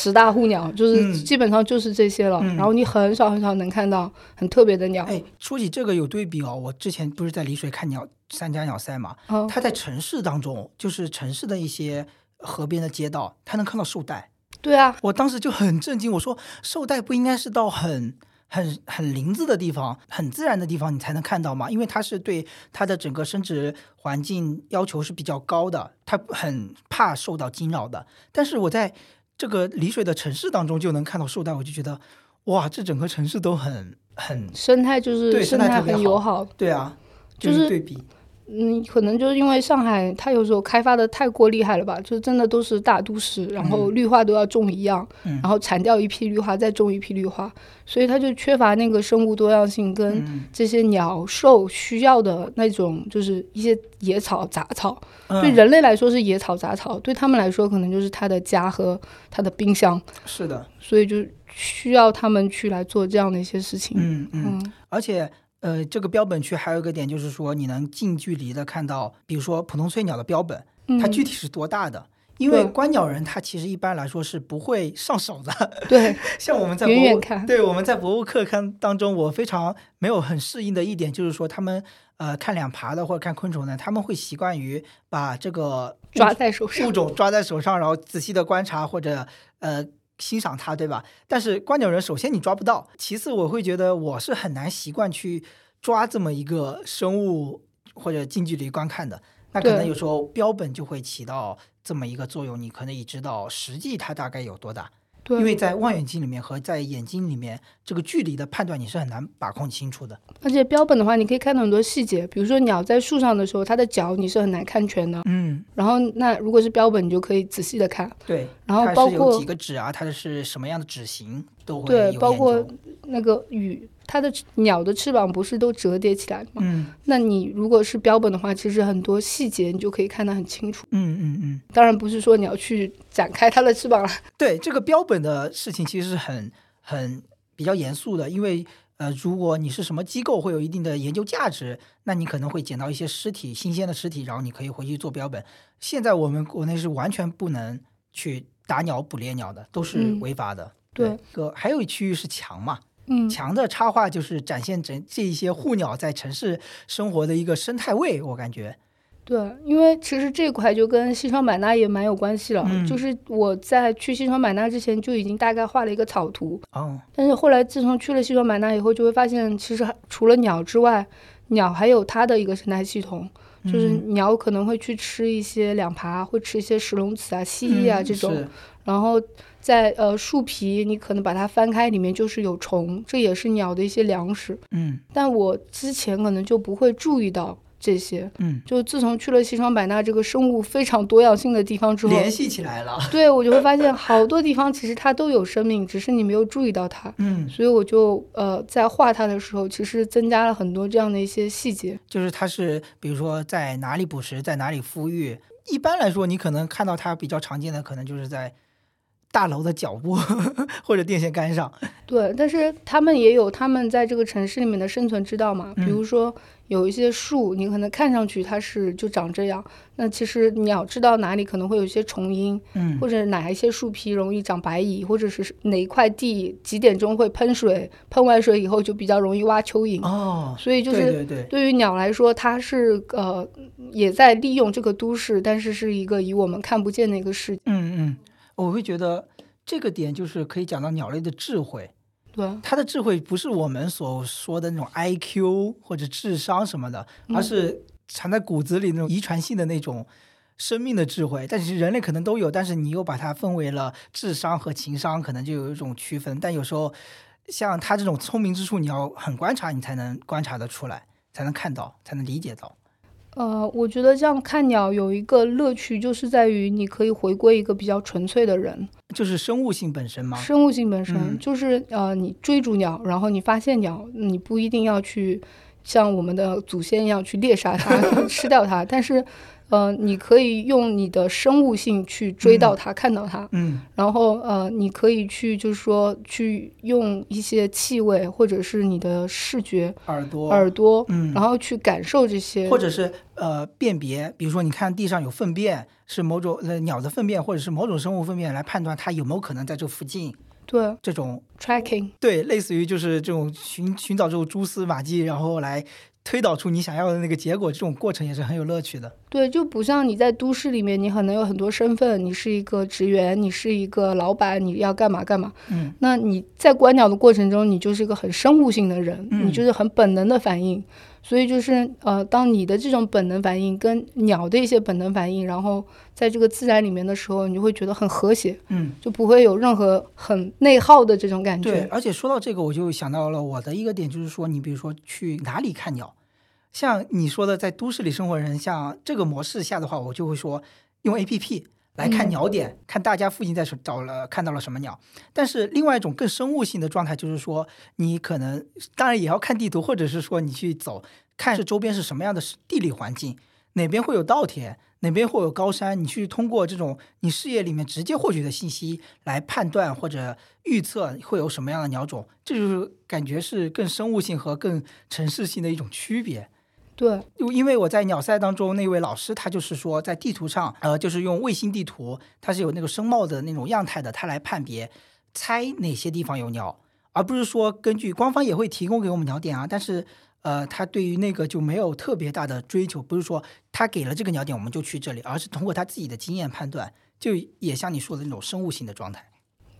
十大护鸟，就是基本上就是这些了。嗯，然后你很少很少能看到很特别的鸟。哎，说起这个有对比哦，我之前不是在丽水看鸟参加鸟赛嘛，哦，它在城市当中，就是城市的一些河边的街道，它能看到绶带。对啊，我当时就很震惊，我说绶带不应该是到很很很林子的地方，很自然的地方你才能看到吗？因为它是对它的整个生殖环境要求是比较高的，它很怕受到惊扰的。但是我在这个丽水的城市当中就能看到树袋，我就觉得哇，这整个城市都很很生态，就是生态很友好。对啊，就是对比，嗯，可能就是因为上海它有时候开发的太过厉害了吧，就真的都是大都市，然后绿化都要种一样、嗯、然后铲掉一批绿化再种一批绿化，所以它就缺乏那个生物多样性跟这些鸟兽需要的那种就是一些野草杂草、嗯、对人类来说是野草杂草，对他们来说可能就是它的家和它的冰箱。是的，所以就需要他们去来做这样的一些事情。嗯嗯，嗯而且呃，这个标本区还有一个点就是说，你能近距离的看到，比如说普通翠鸟的标本，它具体是多大的？嗯、因为观鸟人他其实一般来说是不会上手的。对，像我们在博物，远远看，对，我们在博物课看当中，我非常没有很适应的一点就是说，他们呃看两爬的或者看昆虫呢，他们会习惯于把这个抓在手上物种抓在手上，然后仔细的观察或者呃。欣赏它，对吧？但是观鸟人首先你抓不到，其次我会觉得我是很难习惯去抓这么一个生物或者近距离观看的，那可能有时候标本就会起到这么一个作用，你可能也知道实际它大概有多大，因为在望远镜里面和在眼睛里面这个距离的判断你是很难把控清楚的。而且标本的话你可以看到很多细节，比如说鸟在树上的时候它的脚你是很难看全的，嗯，然后那如果是标本你就可以仔细的看。对，然后包括它是有几个趾啊，它是什么样的趾型都会有研究。对，包括那个羽，它的鸟的翅膀不是都折叠起来吗？嗯，那你如果是标本的话，其实很多细节你就可以看得很清楚。嗯嗯嗯，当然不是说你要去展开它的翅膀了。对，这个标本的事情其实是很很比较严肃的，因为呃，如果你是什么机构会有一定的研究价值，那你可能会捡到一些尸体，新鲜的尸体，然后你可以回去做标本。现在我们国内是完全不能去打鸟捕猎鸟的，都是违法的。嗯、对，个还有一区域是墙嘛。嗯，墙的插画就是展现这这一些护鸟在城市生活的一个生态位，我感觉。对，因为其实这块就跟西双版纳也蛮有关系了、嗯、就是我在去西双版纳之前就已经大概画了一个草图、哦、但是后来自从去了西双版纳以后就会发现，其实除了鸟之外，鸟还有它的一个生态系统，就是鸟可能会去吃一些两爬，会吃一些石龙子啊、蜥蜴啊、嗯、这种，然后在呃树皮你可能把它翻开里面就是有虫，这也是鸟的一些粮食。嗯，但我之前可能就不会注意到这些。嗯，就自从去了西双版纳这个生物非常多样性的地方之后，联系起来了。对，我就会发现好多地方其实它都有生命，只是你没有注意到它。嗯，所以我就呃在画它的时候其实增加了很多这样的一些细节，就是它是比如说在哪里捕食，在哪里孵育。一般来说你可能看到它比较常见的可能就是在大楼的脚步或者电线杆上。对，但是他们也有他们在这个城市里面的生存之道嘛，比如说有一些树你可能看上去它是就长这样，那其实鸟知道哪里可能会有一些虫蝇、嗯、或者哪一些树皮容易长白蚁，或者是哪一块地几点钟会喷水，喷完水以后就比较容易挖蚯蚓、哦、所以就是对于鸟来说它是呃也在利用这个都市，但是是一个以我们看不见的一个世界。嗯嗯，我会觉得这个点就是可以讲到鸟类的智慧。对，它的智慧不是我们所说的那种 I Q 或者智商什么的，而是藏在骨子里那种遗传性的那种生命的智慧。但是人类可能都有，但是你又把它分为了智商和情商，可能就有一种区分。但有时候像它这种聪明之处，你要很观察，你才能观察得出来，才能看到，才能理解到。呃，我觉得这样看鸟有一个乐趣，就是在于你可以回归一个比较纯粹的人，就是生物性本身吗？生物性本身、嗯、就是呃，你追逐鸟，然后你发现鸟，你不一定要去像我们的祖先一样去猎杀它吃掉它，但是呃，你可以用你的生物性去追到它、嗯、看到它。嗯，然后呃，你可以去就是说去用一些气味或者是你的视觉耳朵耳朵、嗯、然后去感受这些，或者是呃辨别，比如说你看地上有粪便是某种、呃、鸟的粪便或者是某种生物粪便，来判断它有没有可能在这附近。对，这种 tracking， 对，类似于就是这种寻寻找这种蛛丝马迹，然后来推导出你想要的那个结果，这种过程也是很有乐趣的。对，就不像你在都市里面，你可能有很多身份，你是一个职员，你是一个老板，你要干嘛干嘛。嗯，那你在观鸟的过程中，你就是一个很生物性的人，嗯、你就是很本能的反应。所以就是呃，当你的这种本能反应跟鸟的一些本能反应，然后在这个自然里面的时候，你就会觉得很和谐，嗯，就不会有任何很内耗的这种感觉。对，而且说到这个，我就想到了我的一个点，就是说，你比如说去哪里看鸟，像你说的在都市里生活人，像这个模式下的话，我就会说用 A P P。来看鸟点、嗯、看大家附近在找了看到了什么鸟。但是另外一种更生物性的状态就是说，你可能当然也要看地图，或者是说你去走看是周边是什么样的地理环境，哪边会有稻田，哪边会有高山，你去通过这种你视野里面直接获取的信息来判断或者预测会有什么样的鸟种。这就是感觉是更生物性和更城市性的一种区别。对，因为我在鸟赛当中那位老师他就是说在地图上呃，就是用卫星地图，它是有那个声貌的那种样态的，它来判别猜哪些地方有鸟，而不是说根据官方也会提供给我们鸟点啊，但是呃，他对于那个就没有特别大的追求，不是说他给了这个鸟点我们就去这里，而是通过他自己的经验判断，就也像你说的那种生物性的状态。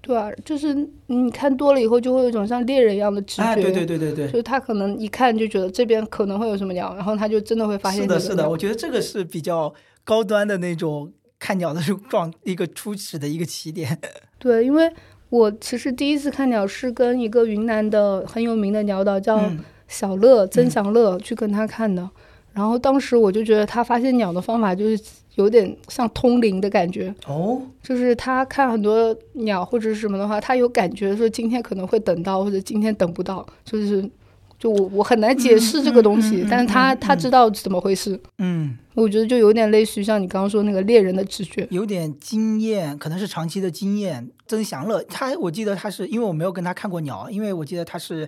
对啊，就是你看多了以后就会有一种像猎人一样的直觉、哎、对对对对对，就是他可能一看就觉得这边可能会有什么鸟，然后他就真的会发现。是的是的，我觉得这个是比较高端的那种看鸟的状一个初始的一个起点。对，因为我其实第一次看鸟是跟一个云南的很有名的鸟导叫小乐、嗯、曾祥乐、嗯、去跟他看的，然后当时我就觉得他发现鸟的方法就是有点像通灵的感觉哦，就是他看很多鸟或者什么的话，他有感觉说今天可能会等到或者今天等不到，就是就我我很难解释这个东西、嗯嗯嗯、但是他、嗯、他知道怎么回事。嗯，我觉得就有点类似于像你刚刚说那个猎人的直觉，有点经验，可能是长期的经验。曾祥乐他我记得他是因为我没有跟他看过鸟，因为我记得他是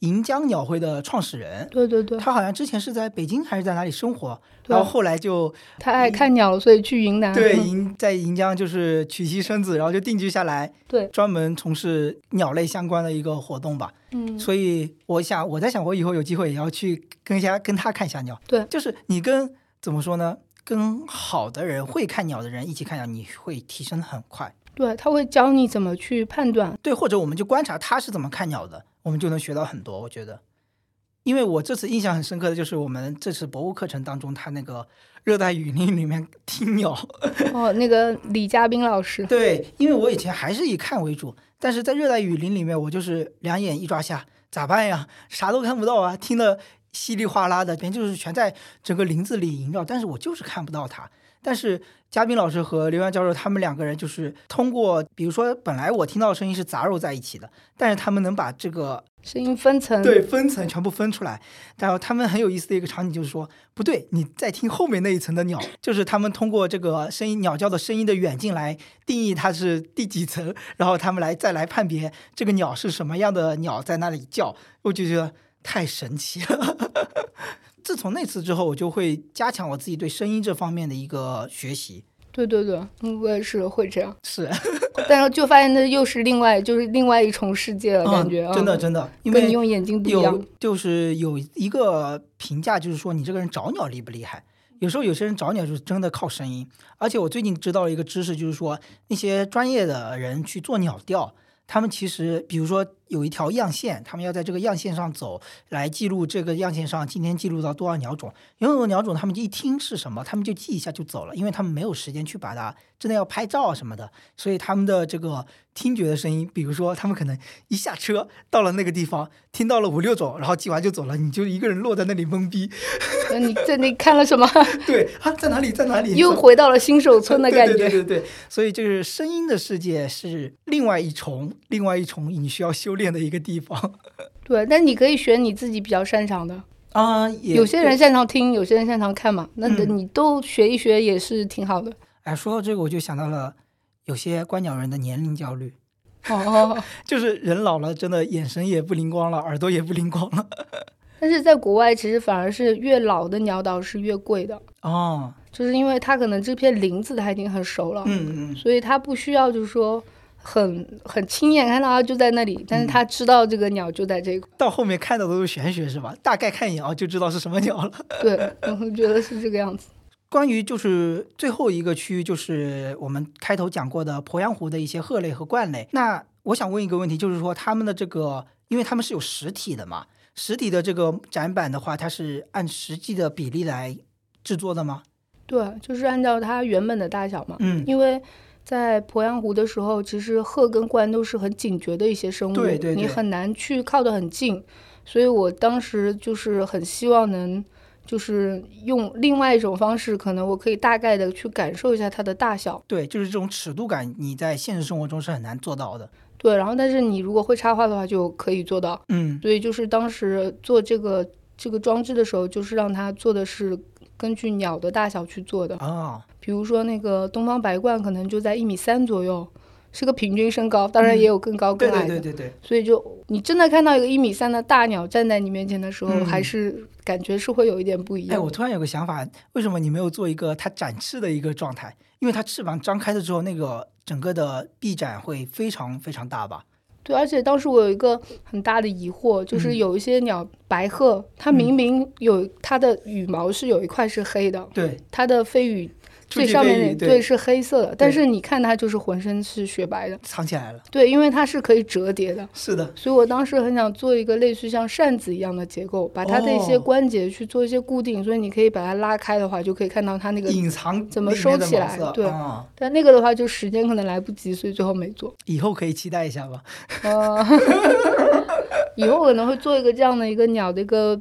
银江鸟会的创始人。对对对，他好像之前是在北京还是在哪里生活，然后后来就他爱看鸟所以去云南，对，银在银江就是娶妻生子，然后就定居下来，对，专门从事鸟类相关的一个活动吧。嗯，所以我想我在想我以后有机会也要去跟下跟他看一下鸟。对，就是你跟怎么说呢，跟好的人会看鸟的人一起看鸟，你会提升很快。对，他会教你怎么去判断。对，或者我们就观察他是怎么看鸟的，我们就能学到很多。我觉得因为我这次印象很深刻的就是我们这次博物课程当中他那个热带雨林里面听鸟哦，那个李嘉宾老师。对，因为我以前还是以看为主，但是在热带雨林里面我就是两眼一抓瞎，咋办呀，啥都看不到啊，听得稀里哗啦的，别就是全在整个林子里萦绕，但是我就是看不到它。但是嘉宾老师和刘洋教授他们两个人就是通过比如说本来我听到的声音是杂糅在一起的，但是他们能把这个声音分层，对，分层全部分出来。然后他们很有意思的一个场景就是说，不对，你再听后面那一层的鸟，就是他们通过这个声音鸟叫的声音的远近来定义它是第几层，然后他们来再来判别这个鸟是什么样的鸟在那里叫，我就觉得太神奇了自从那次之后我就会加强我自己对声音这方面的一个学习。对对对，我也是会这样是但是就发现那又是另外就是另外一重世界了、嗯、感觉真的真的，因为跟你用眼睛不一样。就是有一个评价就是说你这个人找鸟厉不厉害，有时候有些人找鸟就是真的靠声音。而且我最近知道了一个知识，就是说那些专业的人去做鸟调，他们其实比如说有一条样线，他们要在这个样线上走，来记录这个样线上今天记录到多少鸟种，有很多鸟种他们一听是什么他们就记一下就走了，因为他们没有时间去把它真的要拍照什么的，所以他们的这个听觉的声音，比如说他们可能一下车到了那个地方听到了五六种，然后记完就走了，你就一个人落在那里懵逼你在那看了什么对啊，在哪里在哪里，又回到了新手村的感觉对对对对对，所以就是声音的世界是另外一重另外一重你需要修炼的一个地方。对，但你可以选你自己比较擅长的啊、呃。有些人擅长听，有些人擅长看嘛，那你都学一学也是挺好的。哎、嗯，说到这个我就想到了有些观鸟人的年龄焦虑哦，就是人老了真的眼神也不灵光了，耳朵也不灵光了但是在国外其实反而是越老的鸟导是越贵的哦，就是因为他可能这片林子他已经很熟了，嗯嗯，所以他不需要就是说很很亲眼看到它就在那里，但是他知道这个鸟就在这个、嗯、到后面看到的都是玄学是吧，大概看一眼就知道是什么鸟了对，我觉得是这个样子。关于就是最后一个区域就是我们开头讲过的鄱阳湖的一些鹤类和鹳类，那我想问一个问题，就是说他们的这个因为他们是有实体的嘛，实体的这个展板的话，它是按实际的比例来制作的吗？对，就是按照它原本的大小嘛。嗯，因为在鄱阳湖的时候，其实鹤跟鹳都是很警觉的一些生物，对对对，你很难去靠得很近，所以我当时就是很希望能就是用另外一种方式，可能我可以大概的去感受一下它的大小。对，就是这种尺度感你在现实生活中是很难做到的。对，然后但是你如果会插画的话就可以做到。嗯，所以就是当时做这个这个装置的时候，就是让它做的是根据鸟的大小去做的。哦，比如说那个东方白鹳可能就在一米三左右，是个平均身高，当然也有更高更矮的。嗯，对对对对对。所以就你真的看到一个一米三的大鸟站在你面前的时候，嗯，还是感觉是会有一点不一样。哎，我突然有个想法，为什么你没有做一个它展翅的一个状态？因为它翅膀张开了之后，那个整个的臂展会非常非常大吧？对，而且当时我有一个很大的疑惑，就是有一些鸟，嗯，白鹤，它明明有它的羽毛是有一块是黑的，对，它的飞羽最上面 对, 对是黑色的，但是你看它就是浑身是雪白的，藏起来了。对，因为它是可以折叠的。是的，所以我当时很想做一个类似像扇子一样的结构，把它的一些关节去做一些固定。哦，所以你可以把它拉开的话就可以看到它那个隐藏怎么收起来。对，嗯，但那个的话就时间可能来不及，所以最后没做。以后可以期待一下吧。呃、以后可能会做一个这样的一个鸟的一个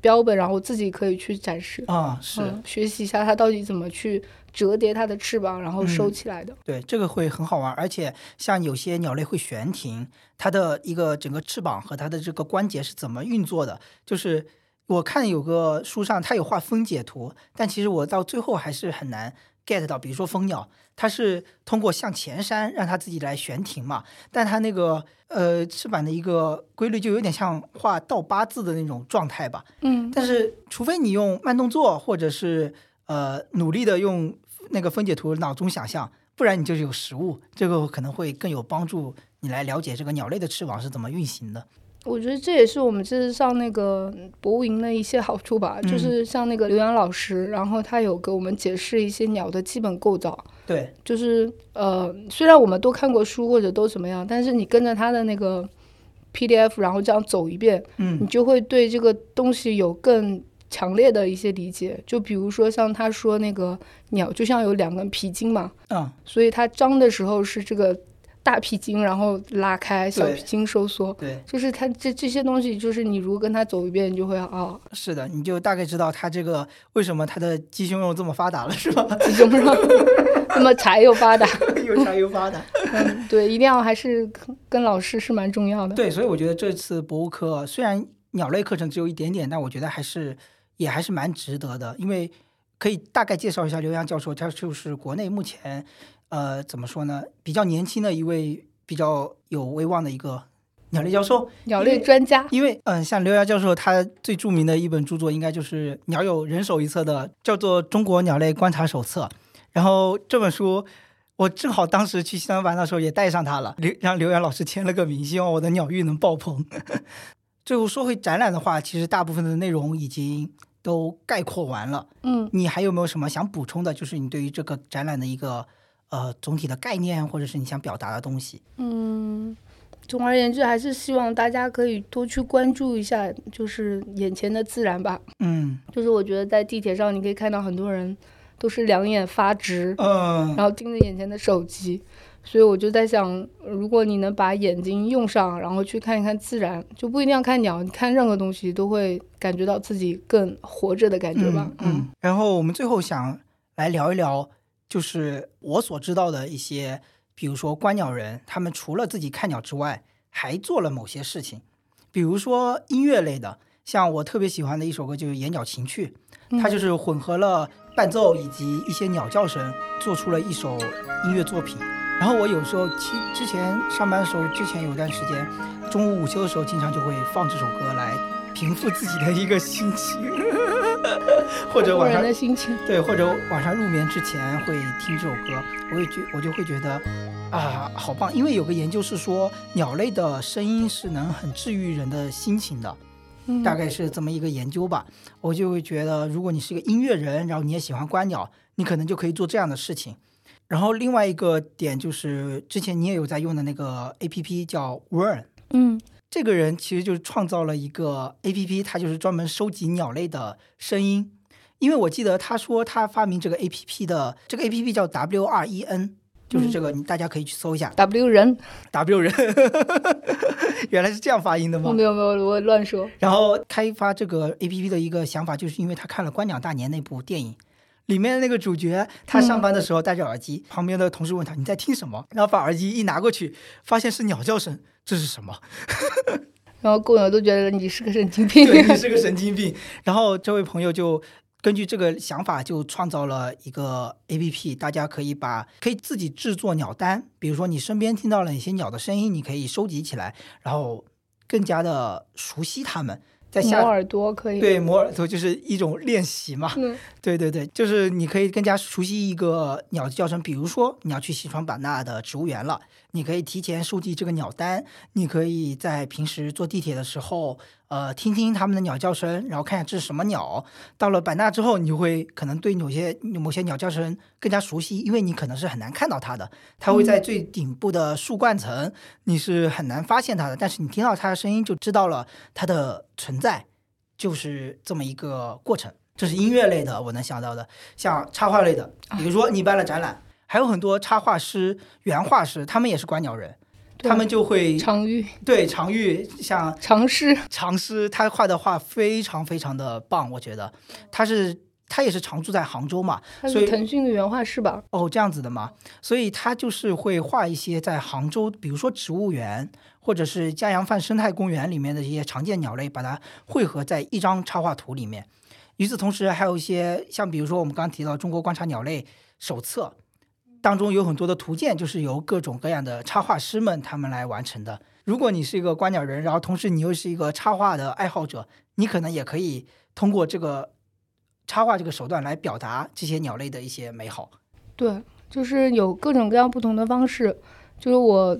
标本，然后自己可以去展示。啊，是，嗯，学习一下它到底怎么去折叠它的翅膀然后收起来的。嗯，对，这个会很好玩。而且像有些鸟类会悬停，它的一个整个翅膀和它的这个关节是怎么运作的，就是我看有个书上它有画分解图，但其实我到最后还是很难 get 到。比如说蜂鸟，它是通过向前扇让它自己来悬停嘛，但它那个呃翅膀的一个规律就有点像画倒八字的那种状态吧。嗯，但是除非你用慢动作或者是呃努力的用那个分解图脑中想象，不然你就是有实物，这个可能会更有帮助你来了解这个鸟类的翅膀是怎么运行的。我觉得这也是我们这次上那个博物营的一些好处吧。嗯，就是像那个刘洋老师，然后他有给我们解释一些鸟的基本构造。对，就是呃虽然我们都看过书或者都怎么样，但是你跟着他的那个 P D F 然后这样走一遍，嗯，你就会对这个东西有更强烈的一些理解。就比如说像他说那个鸟就像有两根皮筋嘛，嗯，所以它张的时候是这个大皮筋然后拉开，小皮筋收缩。对，就是它这这些东西，就是你如果跟它走一遍你就会哦，是的，你就大概知道它这个为什么它的鸡胸肉这么发达了，是吧？鸡胸肉那么柴又发达又柴又发达。嗯，对，一定要还是跟老师是蛮重要的。对，所以我觉得这次博物课虽然鸟类课程只有一点点，但我觉得还是也还是蛮值得的。因为可以大概介绍一下刘洋教授，他就是国内目前呃怎么说呢，比较年轻的一位比较有威望的一个鸟类教授，鸟类专家。因为嗯、呃，像刘洋教授他最著名的一本著作应该就是《鸟有人手一册》的，叫做《中国鸟类观察手册》。然后这本书我正好当时去西双版纳的时候也带上它了，让刘洋老师签了个名，希望我的鸟运能爆棚。最后说回展览的话，其实大部分的内容已经都概括完了。嗯，你还有没有什么想补充的？就是你对于这个展览的一个呃总体的概念，或者是你想表达的东西？嗯，总而言之，还是希望大家可以多去关注一下，就是眼前的自然吧。嗯，就是我觉得在地铁上你可以看到很多人都是两眼发直，嗯，然后盯着眼前的手机。所以我就在想，如果你能把眼睛用上，然后去看一看自然，就不一定要看鸟，你看任何东西都会感觉到自己更活着的感觉吧。嗯，嗯，然后我们最后想来聊一聊，就是我所知道的一些，比如说观鸟人，他们除了自己看鸟之外，还做了某些事情。比如说音乐类的，像我特别喜欢的一首歌就是《野鸟情趣》，它就是混合了伴奏以及一些鸟叫声，做出了一首音乐作品。然后我有时候其之前上班的时候，之前有段时间中午午休的时候，经常就会放这首歌来平复自己的一个心情，或者晚上的心情。对，或者晚上入眠之前会听这首歌，我也觉我就会觉得啊，好棒！因为有个研究是说，鸟类的声音是能很治愈人的心情的，嗯，大概是这么一个研究吧。我就会觉得，如果你是一个音乐人，然后你也喜欢观鸟，你可能就可以做这样的事情。然后另外一个点就是之前你也有在用的那个 A P P 叫 Wren， 嗯，这个人其实就是创造了一个 A P P， 他就是专门收集鸟类的声音。因为我记得他说他发明这个 A P P 的，这个 A P P 叫 W R E N， 就是这个、嗯、大家可以去搜一下 W 人 W 人原来是这样发音的吗？没有没有，我乱说。然后开发这个 A P P 的一个想法就是因为他看了《观鸟大年》那部电影，里面的那个主角他上班的时候戴着耳机、嗯、旁边的同事问他你在听什么，然后把耳机一拿过去发现是鸟叫声，这是什么然后工友都觉得你是个神经病对，你是个神经病然后这位朋友就根据这个想法就创造了一个 A P P， 大家可以把可以自己制作鸟单，比如说你身边听到了哪些鸟的声音你可以收集起来，然后更加的熟悉它们。在下磨耳朵可以，对，磨耳朵就是一种练习嘛、嗯、对对对，就是你可以更加熟悉一个鸟的叫声，比如说你要去西双版纳的植物园了，你可以提前收集这个鸟单，你可以在平时坐地铁的时候呃，听听他们的鸟叫声，然后看一下这是什么鸟。到了版纳之后，你就会可能对某些某些鸟叫声更加熟悉，因为你可能是很难看到它的，它会在最顶部的树冠层，你是很难发现它的，但是你听到它的声音就知道了它的存在，就是这么一个过程。这是音乐类的，我能想到的，像插画类的，比如说你办了展览，还有很多插画师、原画师，他们也是观鸟人。他们就会常玉，对，常玉，像常师常师他画的画非常非常的棒，我觉得他是他也是常住在杭州嘛，他是腾讯的原画师吧。哦，这样子的嘛，所以他就是会画一些在杭州比如说植物园或者是嘉阳泛生态公园里面的一些常见鸟类，把它汇合在一张插画图里面。与此同时还有一些像比如说我们刚刚提到中国观察鸟类手册当中有很多的图鉴，就是由各种各样的插画师们他们来完成的。如果你是一个观鸟人，然后同时你又是一个插画的爱好者，你可能也可以通过这个插画这个手段来表达这些鸟类的一些美好。对，就是有各种各样不同的方式。就是我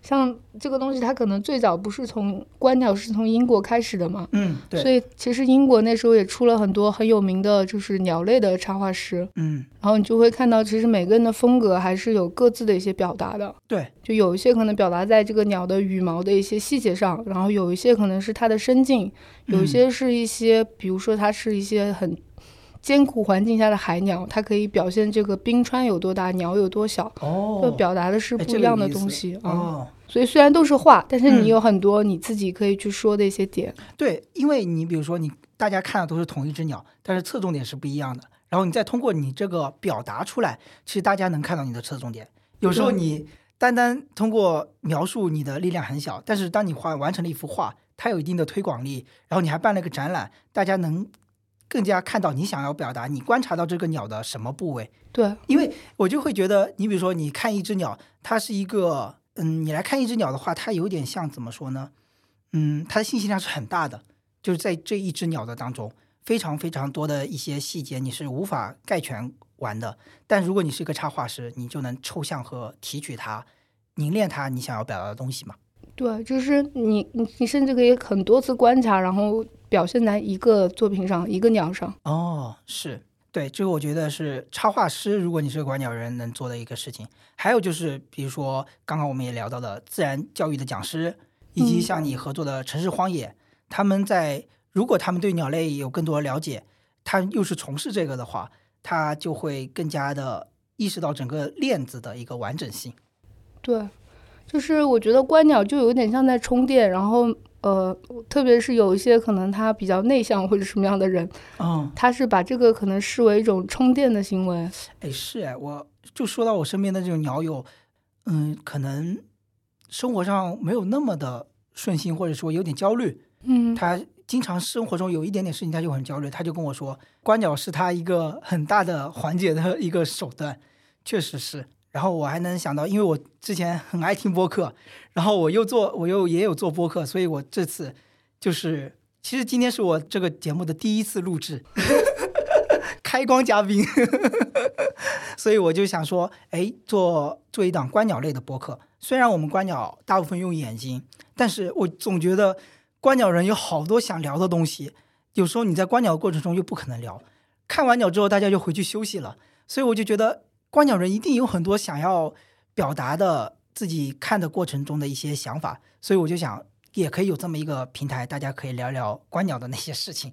像这个东西它可能最早不是从观鸟是从英国开始的嘛，嗯，对，所以其实英国那时候也出了很多很有名的就是鸟类的插画师，嗯，然后你就会看到其实每个人的风格还是有各自的一些表达的。对，就有一些可能表达在这个鸟的羽毛的一些细节上，然后有一些可能是它的身境，有一些是一些、嗯、比如说它是一些很艰苦环境下的海鸟，它可以表现这个冰川有多大，鸟有多小，哦，就表达的是不一样的东西啊、这个哦嗯。所以虽然都是画，但是你有很多你自己可以去说的一些点。嗯、对，因为你比如说你大家看的都是同一只鸟，但是侧重点是不一样的。然后你再通过你这个表达出来，其实大家能看到你的侧重点。有时候你单单通过描述你的力量很小，但是当你画完成了一幅画，它有一定的推广力，然后你还办了个展览，大家能更加看到你想要表达，你观察到这个鸟的什么部位。对，因为我就会觉得你比如说你看一只鸟，它是一个嗯，你来看一只鸟的话，它有点像怎么说呢，嗯，它的信息量是很大的，就是在这一只鸟的当中非常非常多的一些细节你是无法概全完的，但如果你是一个插画师，你就能抽象和提取它，凝练它你想要表达的东西嘛。对，就是你你甚至可以很多次观察，然后表现在一个作品上，一个鸟上。哦，是，对，这个我觉得是插画师如果你是观鸟人能做的一个事情。还有就是比如说刚刚我们也聊到的自然教育的讲师，以及像你合作的城市荒野、嗯、他们在如果他们对鸟类有更多的了解，他又是从事这个的话，他就会更加的意识到整个链子的一个完整性。对，就是我觉得观鸟就有点像在充电，然后呃，特别是有一些可能他比较内向或者什么样的人、嗯、他是把这个可能视为一种充电的行为。哎，是哎，我就说到我身边的这种鸟友，嗯，可能生活上没有那么的顺心，或者说有点焦虑，嗯，他经常生活中有一点点事情他就很焦虑，他就跟我说观鸟是他一个很大的缓解的一个手段，确实是。然后我还能想到，因为我之前很爱听播客，然后我又做我又也有做播客，所以我这次就是其实今天是我这个节目的第一次录制开光嘉宾所以我就想说哎，做做一档观鸟类的播客，虽然我们观鸟大部分用眼睛，但是我总觉得观鸟人有好多想聊的东西，有时候你在观鸟的过程中又不可能聊，看完鸟之后大家就回去休息了，所以我就觉得观鸟人一定有很多想要表达的自己看的过程中的一些想法，所以我就想也可以有这么一个平台，大家可以聊聊观鸟的那些事情。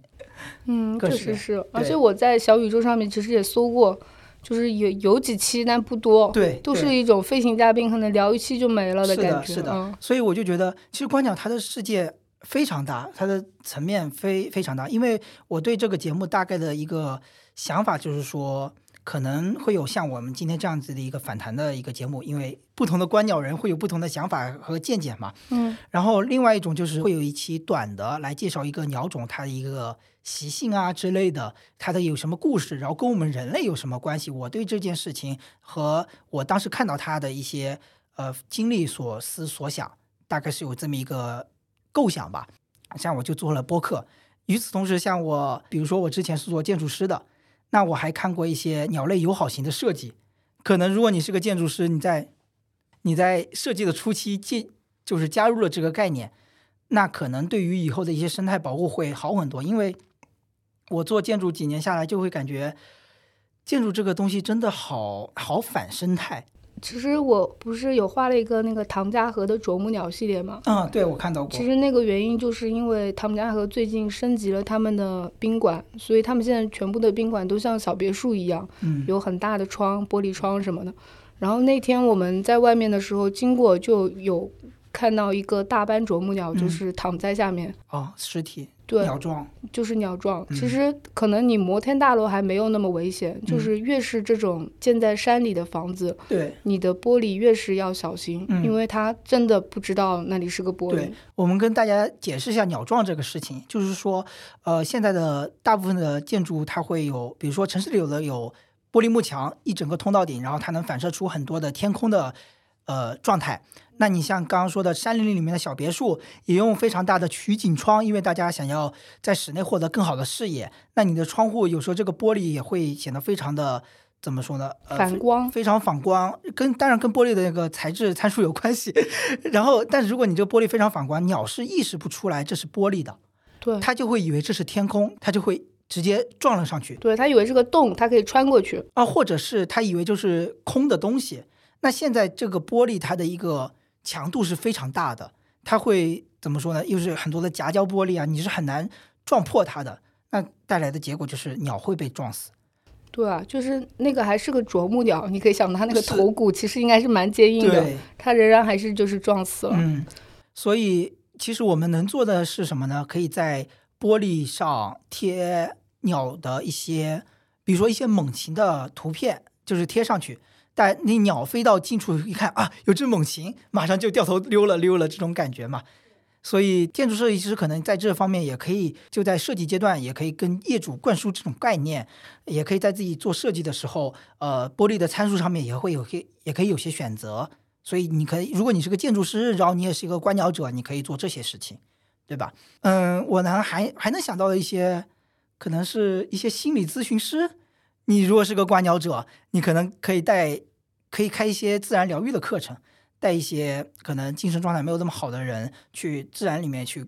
嗯，确实是。而且我在小宇宙上面其实也搜过，就是有有几期但不多，对，都是一种飞行嘉宾，可能聊一期就没了的感觉。是的，是的、嗯、所以我就觉得其实观鸟它的世界非常大，它的层面非非常大。因为我对这个节目大概的一个想法就是说，可能会有像我们今天这样子的一个反弹的一个节目，因为不同的观鸟人会有不同的想法和见解嘛。嗯。然后另外一种就是会有一期短的来介绍一个鸟种它的一个习性啊之类的，它的有什么故事，然后跟我们人类有什么关系。我对这件事情和我当时看到它的一些呃经历所思所想，大概是有这么一个构想吧。像我就做了播客，与此同时，像我比如说我之前是做建筑师的。那我还看过一些鸟类友好型的设计，可能如果你是个建筑师，你在你在设计的初期进就是加入了这个概念，那可能对于以后的一些生态保护会好很多。因为我做建筑几年下来，就会感觉建筑这个东西真的好好反生态。其实我不是有画了一个那个唐家河的啄木鸟系列吗？嗯，对，我看到过。其实那个原因就是因为唐家河最近升级了他们的宾馆，所以他们现在全部的宾馆都像小别墅一样，嗯，有很大的窗，玻璃窗什么的。然后那天我们在外面的时候经过，就有看到一个大斑啄木鸟，就是躺在下面。嗯、哦，尸体。对，鸟撞就是鸟撞、嗯、其实可能你摩天大楼还没有那么危险、嗯、就是越是这种建在山里的房子，对，你的玻璃越是要小心、嗯、因为它真的不知道那里是个玻璃。对，我们跟大家解释一下鸟撞这个事情，就是说呃，现在的大部分的建筑它会有，比如说城市里有的有玻璃幕墙一整个通到顶，然后它能反射出很多的天空的呃状态。那你像刚刚说的山林里面的小别墅，也用非常大的取景窗，因为大家想要在室内获得更好的视野，那你的窗户有时候这个玻璃也会显得非常的怎么说呢、呃、反光，非常反光，跟当然跟玻璃的那个材质参数有关系。然后但是如果你这个玻璃非常反光，鸟是意识不出来这是玻璃的，对，它就会以为这是天空，它就会直接撞了上去。对，它以为是个洞，它可以穿过去啊，或者是它以为就是空的东西。那现在这个玻璃它的一个强度是非常大的，它会怎么说呢，又是很多的夹胶玻璃啊，你是很难撞破它的，那带来的结果就是鸟会被撞死。对啊，就是那个还是个啄木鸟，你可以想它那个头骨其实应该是蛮坚硬的，它仍然还是就是撞死了。嗯，所以其实我们能做的是什么呢，可以在玻璃上贴鸟的一些比如说一些猛禽的图片，就是贴上去，但那鸟飞到近处一看啊，有只猛禽，马上就掉头溜了溜了，这种感觉嘛。所以建筑设计师可能在这方面也可以，就在设计阶段也可以跟业主灌输这种概念，也可以在自己做设计的时候，呃，玻璃的参数上面也会有些，也可以有些选择。所以你可以，如果你是个建筑师，然后你也是一个观鸟者，你可以做这些事情，对吧？嗯，我呢还还能想到一些，可能是一些心理咨询师。你如果是个观鸟者，你可能可以带，可以开一些自然疗愈的课程，带一些可能精神状态没有这么好的人去自然里面去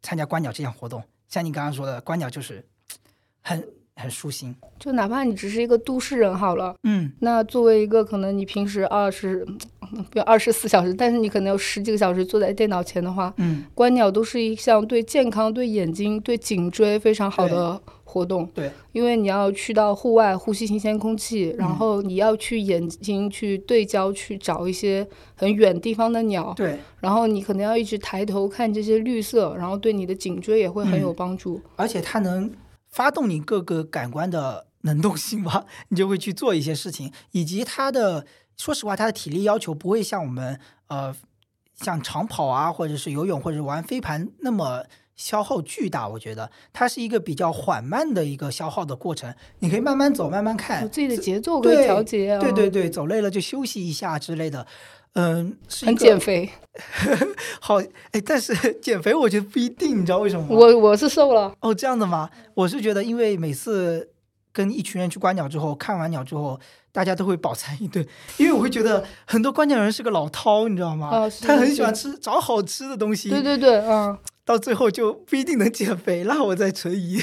参加观鸟这项活动。像你刚刚说的，观鸟就是很很舒心，就哪怕你只是一个都市人好了，嗯，那作为一个可能你平时二十不要二十四小时，但是你可能有十几个小时坐在电脑前的话，嗯，观鸟都是一项对健康、对眼睛、对颈椎非常好的活动。对，因为你要去到户外呼吸新鲜空气，然后你要去眼睛去对焦去找一些很远地方的鸟，对，然后你可能要一直抬头看这些绿色，然后对你的颈椎也会很有帮助、嗯、而且它能发动你各个感官的能动性吧，你就会去做一些事情。以及它的说实话它的体力要求不会像我们呃像长跑啊或者是游泳或者玩飞盘那么消耗巨大，我觉得它是一个比较缓慢的一个消耗的过程，你可以慢慢走慢慢看，有自己的节奏可以调节、啊、对, 对对对，走累了就休息一下之类的。嗯，是很减肥好，哎，但是减肥我觉得不一定，你知道为什么吗？我我是瘦了。哦，这样的吗？我是觉得因为每次跟一群人去观鸟之后，看完鸟之后大家都会饱餐一顿，因为我会觉得很多观鸟人是个老饕，你知道吗、哦、他很喜欢吃找好吃的东西，对对对，嗯，到最后就不一定能减肥了，我在存疑。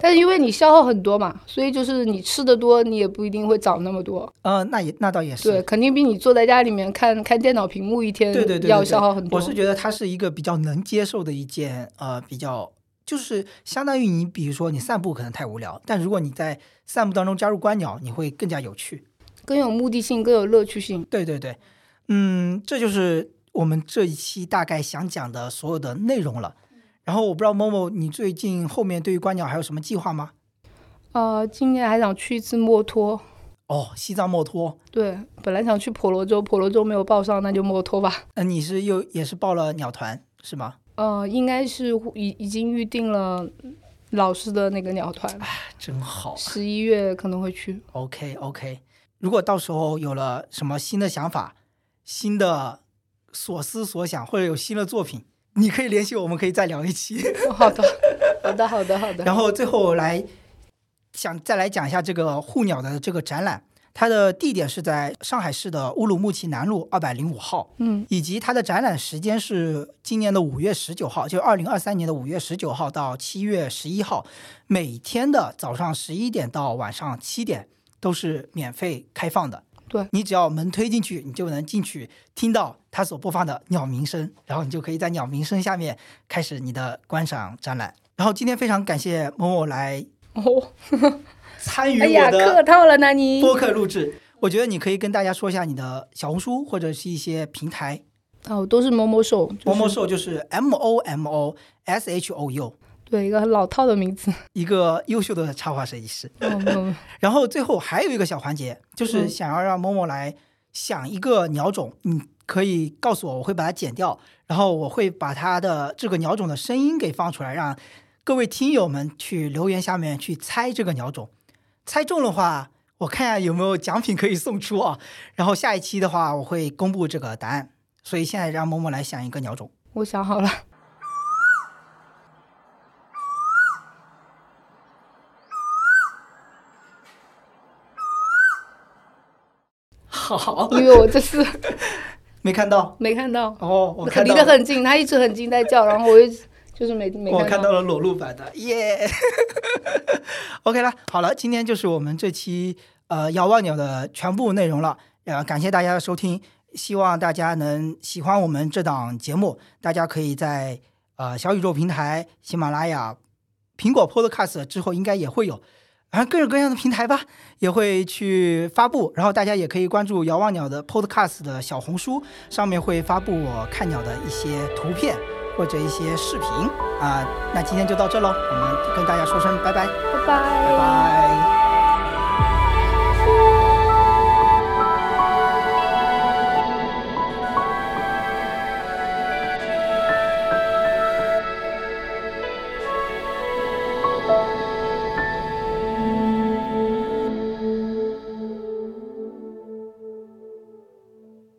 但是因为你消耗很多嘛，所以就是你吃的多，你也不一定会长那么多。呃，那也那倒也是。对，肯定比你坐在家里面看看电脑屏幕一天，对对对对对，要消耗很多。我是觉得它是一个比较能接受的一件，呃，比较就是相当于你比如说你散步可能太无聊，但如果你在散步当中加入观鸟，你会更加有趣，更有目的性，更有乐趣性。对对对，嗯，这就是我们这一期大概想讲的所有的内容了。然后我不知道 Momo 你最近后面对于观鸟还有什么计划吗？呃，今年还想去一次墨脱。哦，西藏墨脱。对，本来想去婆罗洲，婆罗洲没有报上，那就墨脱吧。呃、你是又也是报了鸟团是吗？呃，应该是已已经预定了老师的那个鸟团。哎，真好。十一月可能会去。OK OK， 如果到时候有了什么新的想法、新的所思所想，或者有新的作品，你可以联系我们，可以再聊一期。哦，好的好的好的好的。然后最后来想再来讲一下这个护鸟的这个展览，它的地点是在上海市的乌鲁木齐南路二百零五号，嗯，以及它的展览时间是今年的五月十九号，就二零二三年的五月十九号到七月十一号，每天的早上十一点到晚上七点都是免费开放的。对，你只要门推进去，你就能进去听到它所播放的鸟鸣声，然后你就可以在鸟鸣声下面开始你的观赏展览。然后今天非常感谢Momo来参与我的播客录制。我觉得你可以跟大家说一下你的小红书或者是一些平台。哦，都是momoshou。momoshou就是 M O M O S H O U。对，一个很老套的名字，一个优秀的插画设计师。然后最后还有一个小环节，就是想要让 Momo 来想一个鸟种，你可以告诉我，我会把它剪掉，然后我会把它的这个鸟种的声音给放出来，让各位听友们去留言下面去猜这个鸟种。猜中的话，我看下有没有奖品可以送出啊。然后下一期的话，我会公布这个答案。所以现在让 Momo 来想一个鸟种。我想好了。好，因为我这次没看到没看到哦，我看到离得很近，他一直很近在叫，然后我就是没没看到。我看到了裸露版的耶、yeah! OK 了，好了，今天就是我们这期呃遥望鸟的全部内容了。呃，感谢大家的收听，希望大家能喜欢我们这档节目。大家可以在呃小宇宙平台、喜马拉雅、苹果 Podcast 之后应该也会有，然后各种各样的平台吧也会去发布。然后大家也可以关注遥望鸟的 podcast 的小红书，上面会发布我看鸟的一些图片或者一些视频啊、呃。那今天就到这咯，我们跟大家说声拜拜，拜拜拜拜。